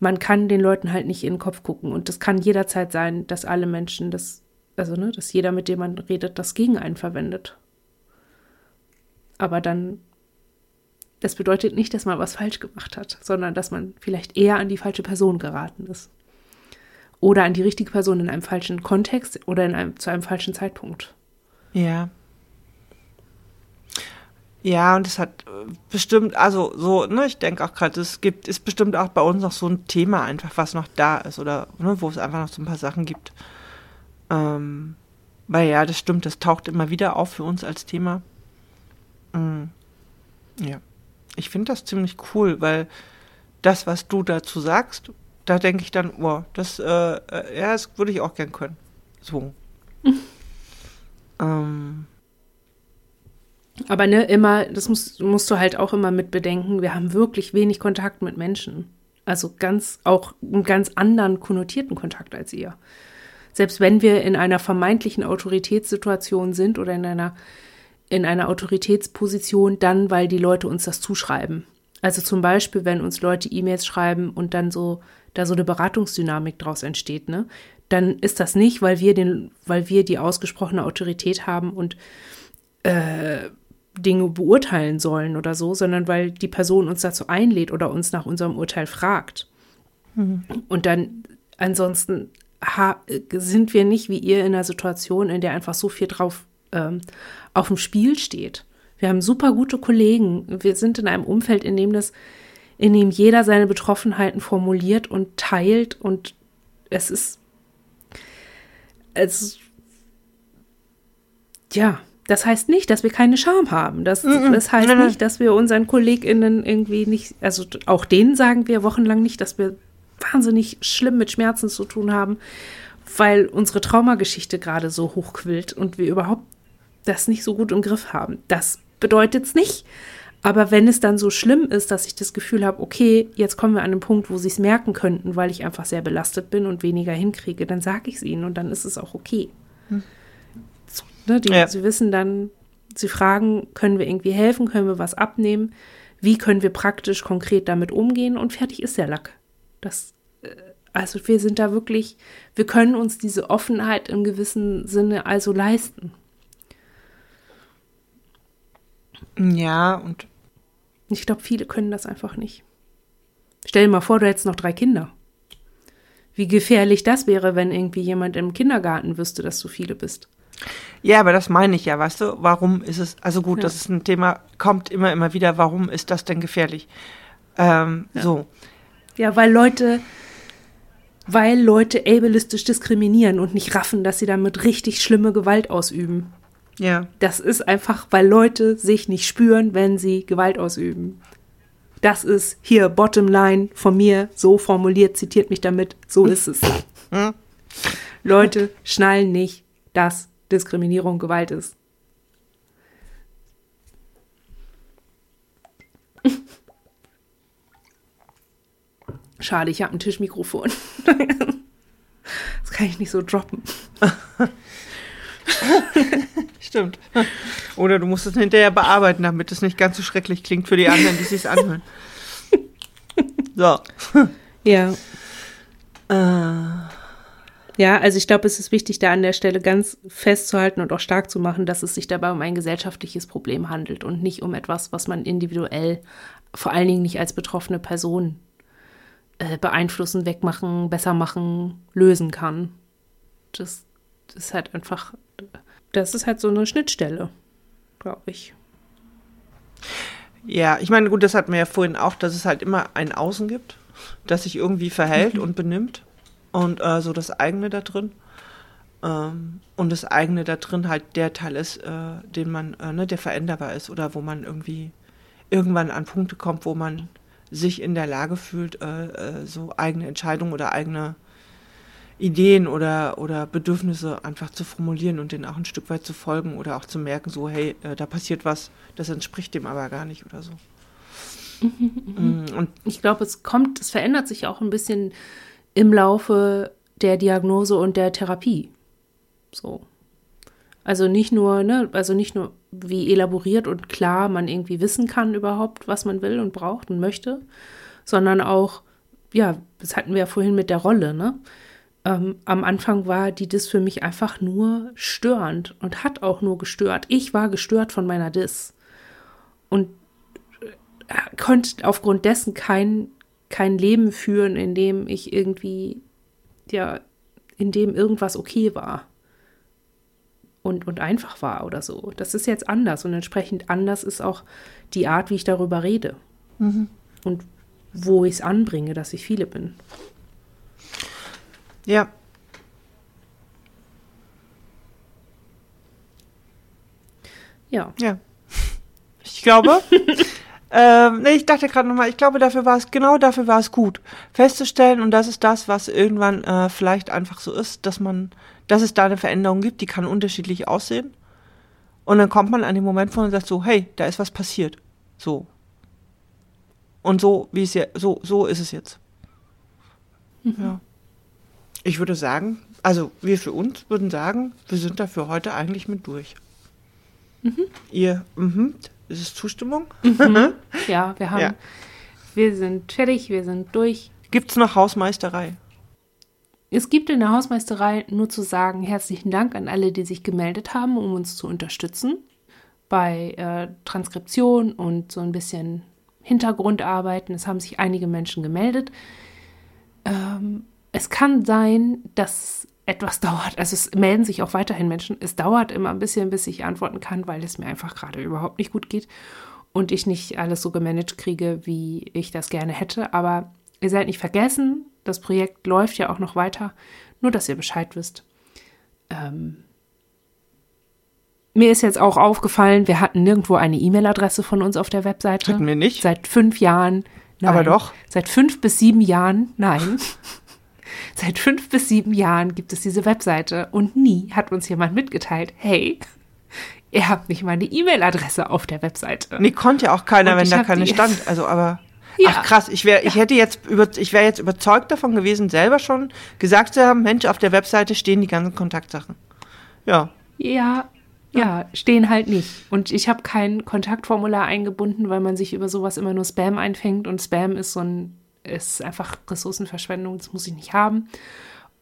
Man kann den Leuten halt nicht in den Kopf gucken. Und das kann jederzeit sein, dass alle Menschen das Also, ne, dass jeder, mit dem man redet, das gegen einen verwendet. Aber dann, das bedeutet nicht, dass man was falsch gemacht hat, sondern dass man vielleicht eher an die falsche Person geraten ist. Oder an die richtige Person in einem falschen Kontext oder in einem, zu einem falschen Zeitpunkt. Ja. Ja, und es hat bestimmt, also so, ne, ich denke auch gerade, es gibt, ist bestimmt auch bei uns noch so ein Thema einfach, was noch da ist oder ne, wo es einfach noch so ein paar Sachen gibt. Ähm, weil ja, das stimmt, das taucht immer wieder auf für uns als Thema. Mhm. Ja, ich finde das ziemlich cool, weil das, was du dazu sagst, da denke ich dann, wow, das, äh, äh, ja, das würde ich auch gern können. So. ähm. Aber ne, immer, das musst, musst du halt auch immer mit bedenken, wir haben wirklich wenig Kontakt mit Menschen. Also ganz, auch einen ganz anderen konnotierten Kontakt als ihr. Selbst wenn wir in einer vermeintlichen Autoritätssituation sind oder in einer, in einer Autoritätsposition, dann, weil die Leute uns das zuschreiben. Also zum Beispiel, wenn uns Leute E-Mails schreiben und dann so, da so eine Beratungsdynamik draus entsteht, ne, dann ist das nicht, weil wir den, weil wir die ausgesprochene Autorität haben und äh, Dinge beurteilen sollen oder so, sondern weil die Person uns dazu einlädt oder uns nach unserem Urteil fragt. Mhm. Und dann ansonsten Ha, sind wir nicht wie ihr in einer Situation, in der einfach so viel drauf ähm, auf dem Spiel steht. Wir haben super gute Kollegen. Wir sind in einem Umfeld, in dem das, in dem jeder seine Betroffenheiten formuliert und teilt, und es ist, es, ja, das heißt nicht, dass wir keine Scham haben. Das, das heißt nicht, dass wir unseren KollegInnen irgendwie nicht, also auch denen sagen wir wochenlang nicht, dass wir wahnsinnig schlimm mit Schmerzen zu tun haben, weil unsere Traumageschichte gerade so hochquillt und wir überhaupt das nicht so gut im Griff haben. Das bedeutet es nicht. Aber wenn es dann so schlimm ist, dass ich das Gefühl habe, okay, jetzt kommen wir an einen Punkt, wo sie es merken könnten, weil ich einfach sehr belastet bin und weniger hinkriege, dann sage ich es ihnen und dann ist es auch okay. Hm. So, ne, die, ja. Sie wissen dann, sie fragen, können wir irgendwie helfen, können wir was abnehmen, wie können wir praktisch konkret damit umgehen, und fertig ist der Lack. Das, also wir sind da wirklich, wir können uns diese Offenheit im gewissen Sinne also leisten. Ja, und ich glaube, viele können das einfach nicht. Stell dir mal vor, du hättest noch drei Kinder. Wie gefährlich das wäre, wenn irgendwie jemand im Kindergarten wüsste, dass du viele bist. Ja, aber das meine ich ja, weißt du, warum ist es, also gut, ja. das ist ein Thema, kommt immer, immer wieder, warum ist das denn gefährlich? Ähm, ja. So. Ja, weil Leute, weil Leute ableistisch diskriminieren und nicht raffen, dass sie damit richtig schlimme Gewalt ausüben. Ja. Das ist einfach, weil Leute sich nicht spüren, wenn sie Gewalt ausüben. Das ist hier Bottomline von mir, so formuliert, zitiert mich damit, so ist es. Leute schnallen nicht, dass Diskriminierung Gewalt ist. Schade, ich habe ein Tischmikrofon. Das kann ich nicht so droppen. Stimmt. Oder du musst es hinterher bearbeiten, damit es nicht ganz so schrecklich klingt für die anderen, die sich anhören. So. Ja. Äh. Ja, also ich glaube, es ist wichtig, da an der Stelle ganz festzuhalten und auch stark zu machen, dass es sich dabei um ein gesellschaftliches Problem handelt und nicht um etwas, was man individuell, vor allen Dingen nicht als betroffene Person, beeinflussen, wegmachen, besser machen, lösen kann. Das, das ist halt einfach das ist halt so eine Schnittstelle, glaube ich. Ja, ich meine, gut, das hatten wir ja vorhin auch, dass es halt immer ein Außen gibt, das sich irgendwie verhält und benimmt und äh, so das eigene da drin. Ähm, und das eigene da drin halt der Teil ist, äh, den man, äh, ne, der veränderbar ist oder wo man irgendwie irgendwann an Punkte kommt, wo man sich in der Lage fühlt, äh, äh, so eigene Entscheidungen oder eigene Ideen oder, oder Bedürfnisse einfach zu formulieren und denen auch ein Stück weit zu folgen oder auch zu merken, so, hey, äh, da passiert was, das entspricht dem aber gar nicht oder so. Mhm, und ich glaube, es kommt, es verändert sich auch ein bisschen im Laufe der Diagnose und der Therapie. So. Also nicht nur, ne, also nicht nur, wie elaboriert und klar man irgendwie wissen kann überhaupt, was man will und braucht und möchte, sondern auch, ja, das hatten wir ja vorhin mit der Rolle, ne? Ähm, am Anfang war die D I S für mich einfach nur störend und hat auch nur gestört. Ich war gestört von meiner D I S und konnte aufgrund dessen kein, kein Leben führen, in dem ich irgendwie, ja, in dem irgendwas okay war und, und einfach war oder so. Das ist jetzt anders und entsprechend anders ist auch die Art, wie ich darüber rede, mhm, und wo ich es anbringe, dass ich viele bin. Ja. Ja. Ja. Ich glaube, ähm, nee, ich dachte gerade nochmal, ich glaube, dafür war es, genau dafür war es gut, festzustellen, und das ist das, was irgendwann äh, vielleicht einfach so ist, dass man, dass es da eine Veränderung gibt, die kann unterschiedlich aussehen. Und dann kommt man an den Moment vor und sagt so, hey, da ist was passiert. So. Und so, wie es ja, so, so ist es jetzt. Mhm. Ja. Ich würde sagen, also wir für uns würden sagen, wir sind dafür heute eigentlich mit durch. Mhm. Ihr, mhm, ist es Zustimmung? Mhm. Ja, wir haben, ja. wir sind fertig, wir sind durch. Gibt's noch Hausmeisterei? Es gibt in der Hausmeisterei nur zu sagen, herzlichen Dank an alle, die sich gemeldet haben, um uns zu unterstützen bei äh, Transkription und so ein bisschen Hintergrundarbeiten. Es haben sich einige Menschen gemeldet. Ähm, Es kann sein, dass etwas dauert. Also es melden sich auch weiterhin Menschen. Es dauert immer ein bisschen, bis ich antworten kann, weil es mir einfach gerade überhaupt nicht gut geht und ich nicht alles so gemanagt kriege, wie ich das gerne hätte. Aber ihr seid nicht vergessen, das Projekt läuft ja auch noch weiter. Nur, dass ihr Bescheid wisst. Ähm, mir ist jetzt auch aufgefallen, wir hatten nirgendwo eine E-Mail-Adresse von uns auf der Webseite. Hatten wir nicht? Seit fünf Jahren. Nein. Aber doch. Seit fünf bis sieben Jahren. Nein. Seit fünf bis sieben Jahren gibt es diese Webseite und nie hat uns jemand mitgeteilt, hey, ihr habt nicht mal eine E-Mail-Adresse auf der Webseite. Nee, konnte ja auch keiner, und wenn da keine stand. Also, aber, ja. Ach krass, ich wäre, ich hätte jetzt über, ich wäre jetzt überzeugt davon gewesen, selber schon gesagt zu haben, Mensch, auf der Webseite stehen die ganzen Kontaktsachen. Ja. Ja, ja, ja, stehen halt nicht. Und ich habe kein Kontaktformular eingebunden, weil man sich über sowas immer nur Spam einfängt und Spam ist so ein, ist einfach Ressourcenverschwendung, das muss ich nicht haben.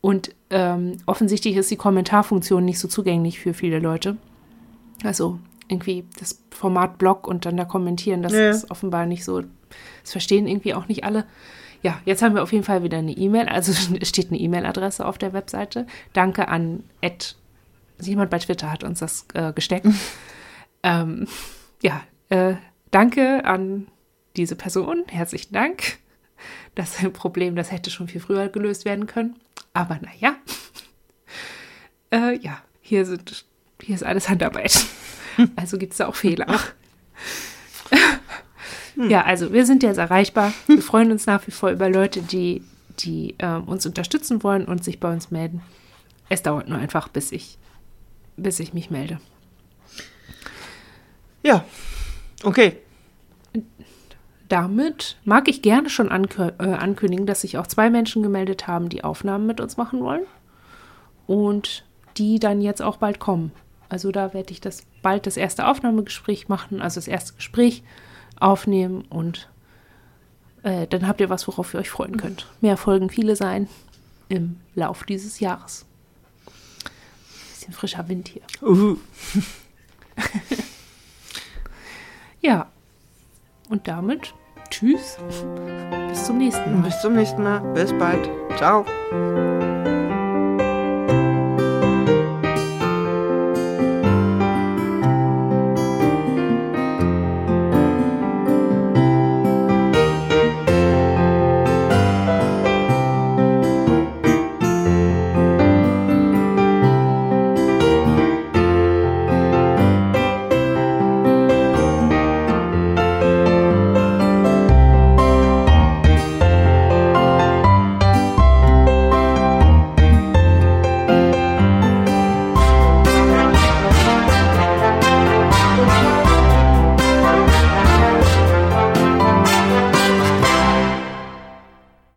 Und ähm, offensichtlich ist die Kommentarfunktion nicht so zugänglich für viele Leute. Also irgendwie das Format Blog und dann da kommentieren, das ja. ist offenbar nicht so, das verstehen irgendwie auch nicht alle. Ja, jetzt haben wir auf jeden Fall wieder eine E-Mail, also es steht eine E-Mail-Adresse auf der Webseite. Danke an Ed. Jemand bei Twitter hat uns das äh, gesteckt. ähm, ja, äh, danke an diese Person, herzlichen Dank. Das ist ein Problem, das hätte schon viel früher gelöst werden können. Aber naja, äh, ja, hier, sind, hier ist alles Handarbeit. Also gibt es da auch Fehler. Ja, also wir sind jetzt erreichbar. Wir freuen uns nach wie vor über Leute, die, die äh, uns unterstützen wollen und sich bei uns melden. Es dauert nur einfach, bis ich, bis ich mich melde. Ja, okay. Damit mag ich gerne schon ankö- äh, ankündigen, dass sich auch zwei Menschen gemeldet haben, die Aufnahmen mit uns machen wollen und die dann jetzt auch bald kommen. Also da werde ich das bald das erste Aufnahmegespräch machen, also das erste Gespräch aufnehmen und äh, dann habt ihr was, worauf ihr euch freuen könnt. Mehr Folgen, viele sein im Lauf dieses Jahres. Ein bisschen frischer Wind hier. Uhu. Ja. Und damit tschüss, bis zum nächsten Mal. Bis zum nächsten Mal, bis bald. Ciao.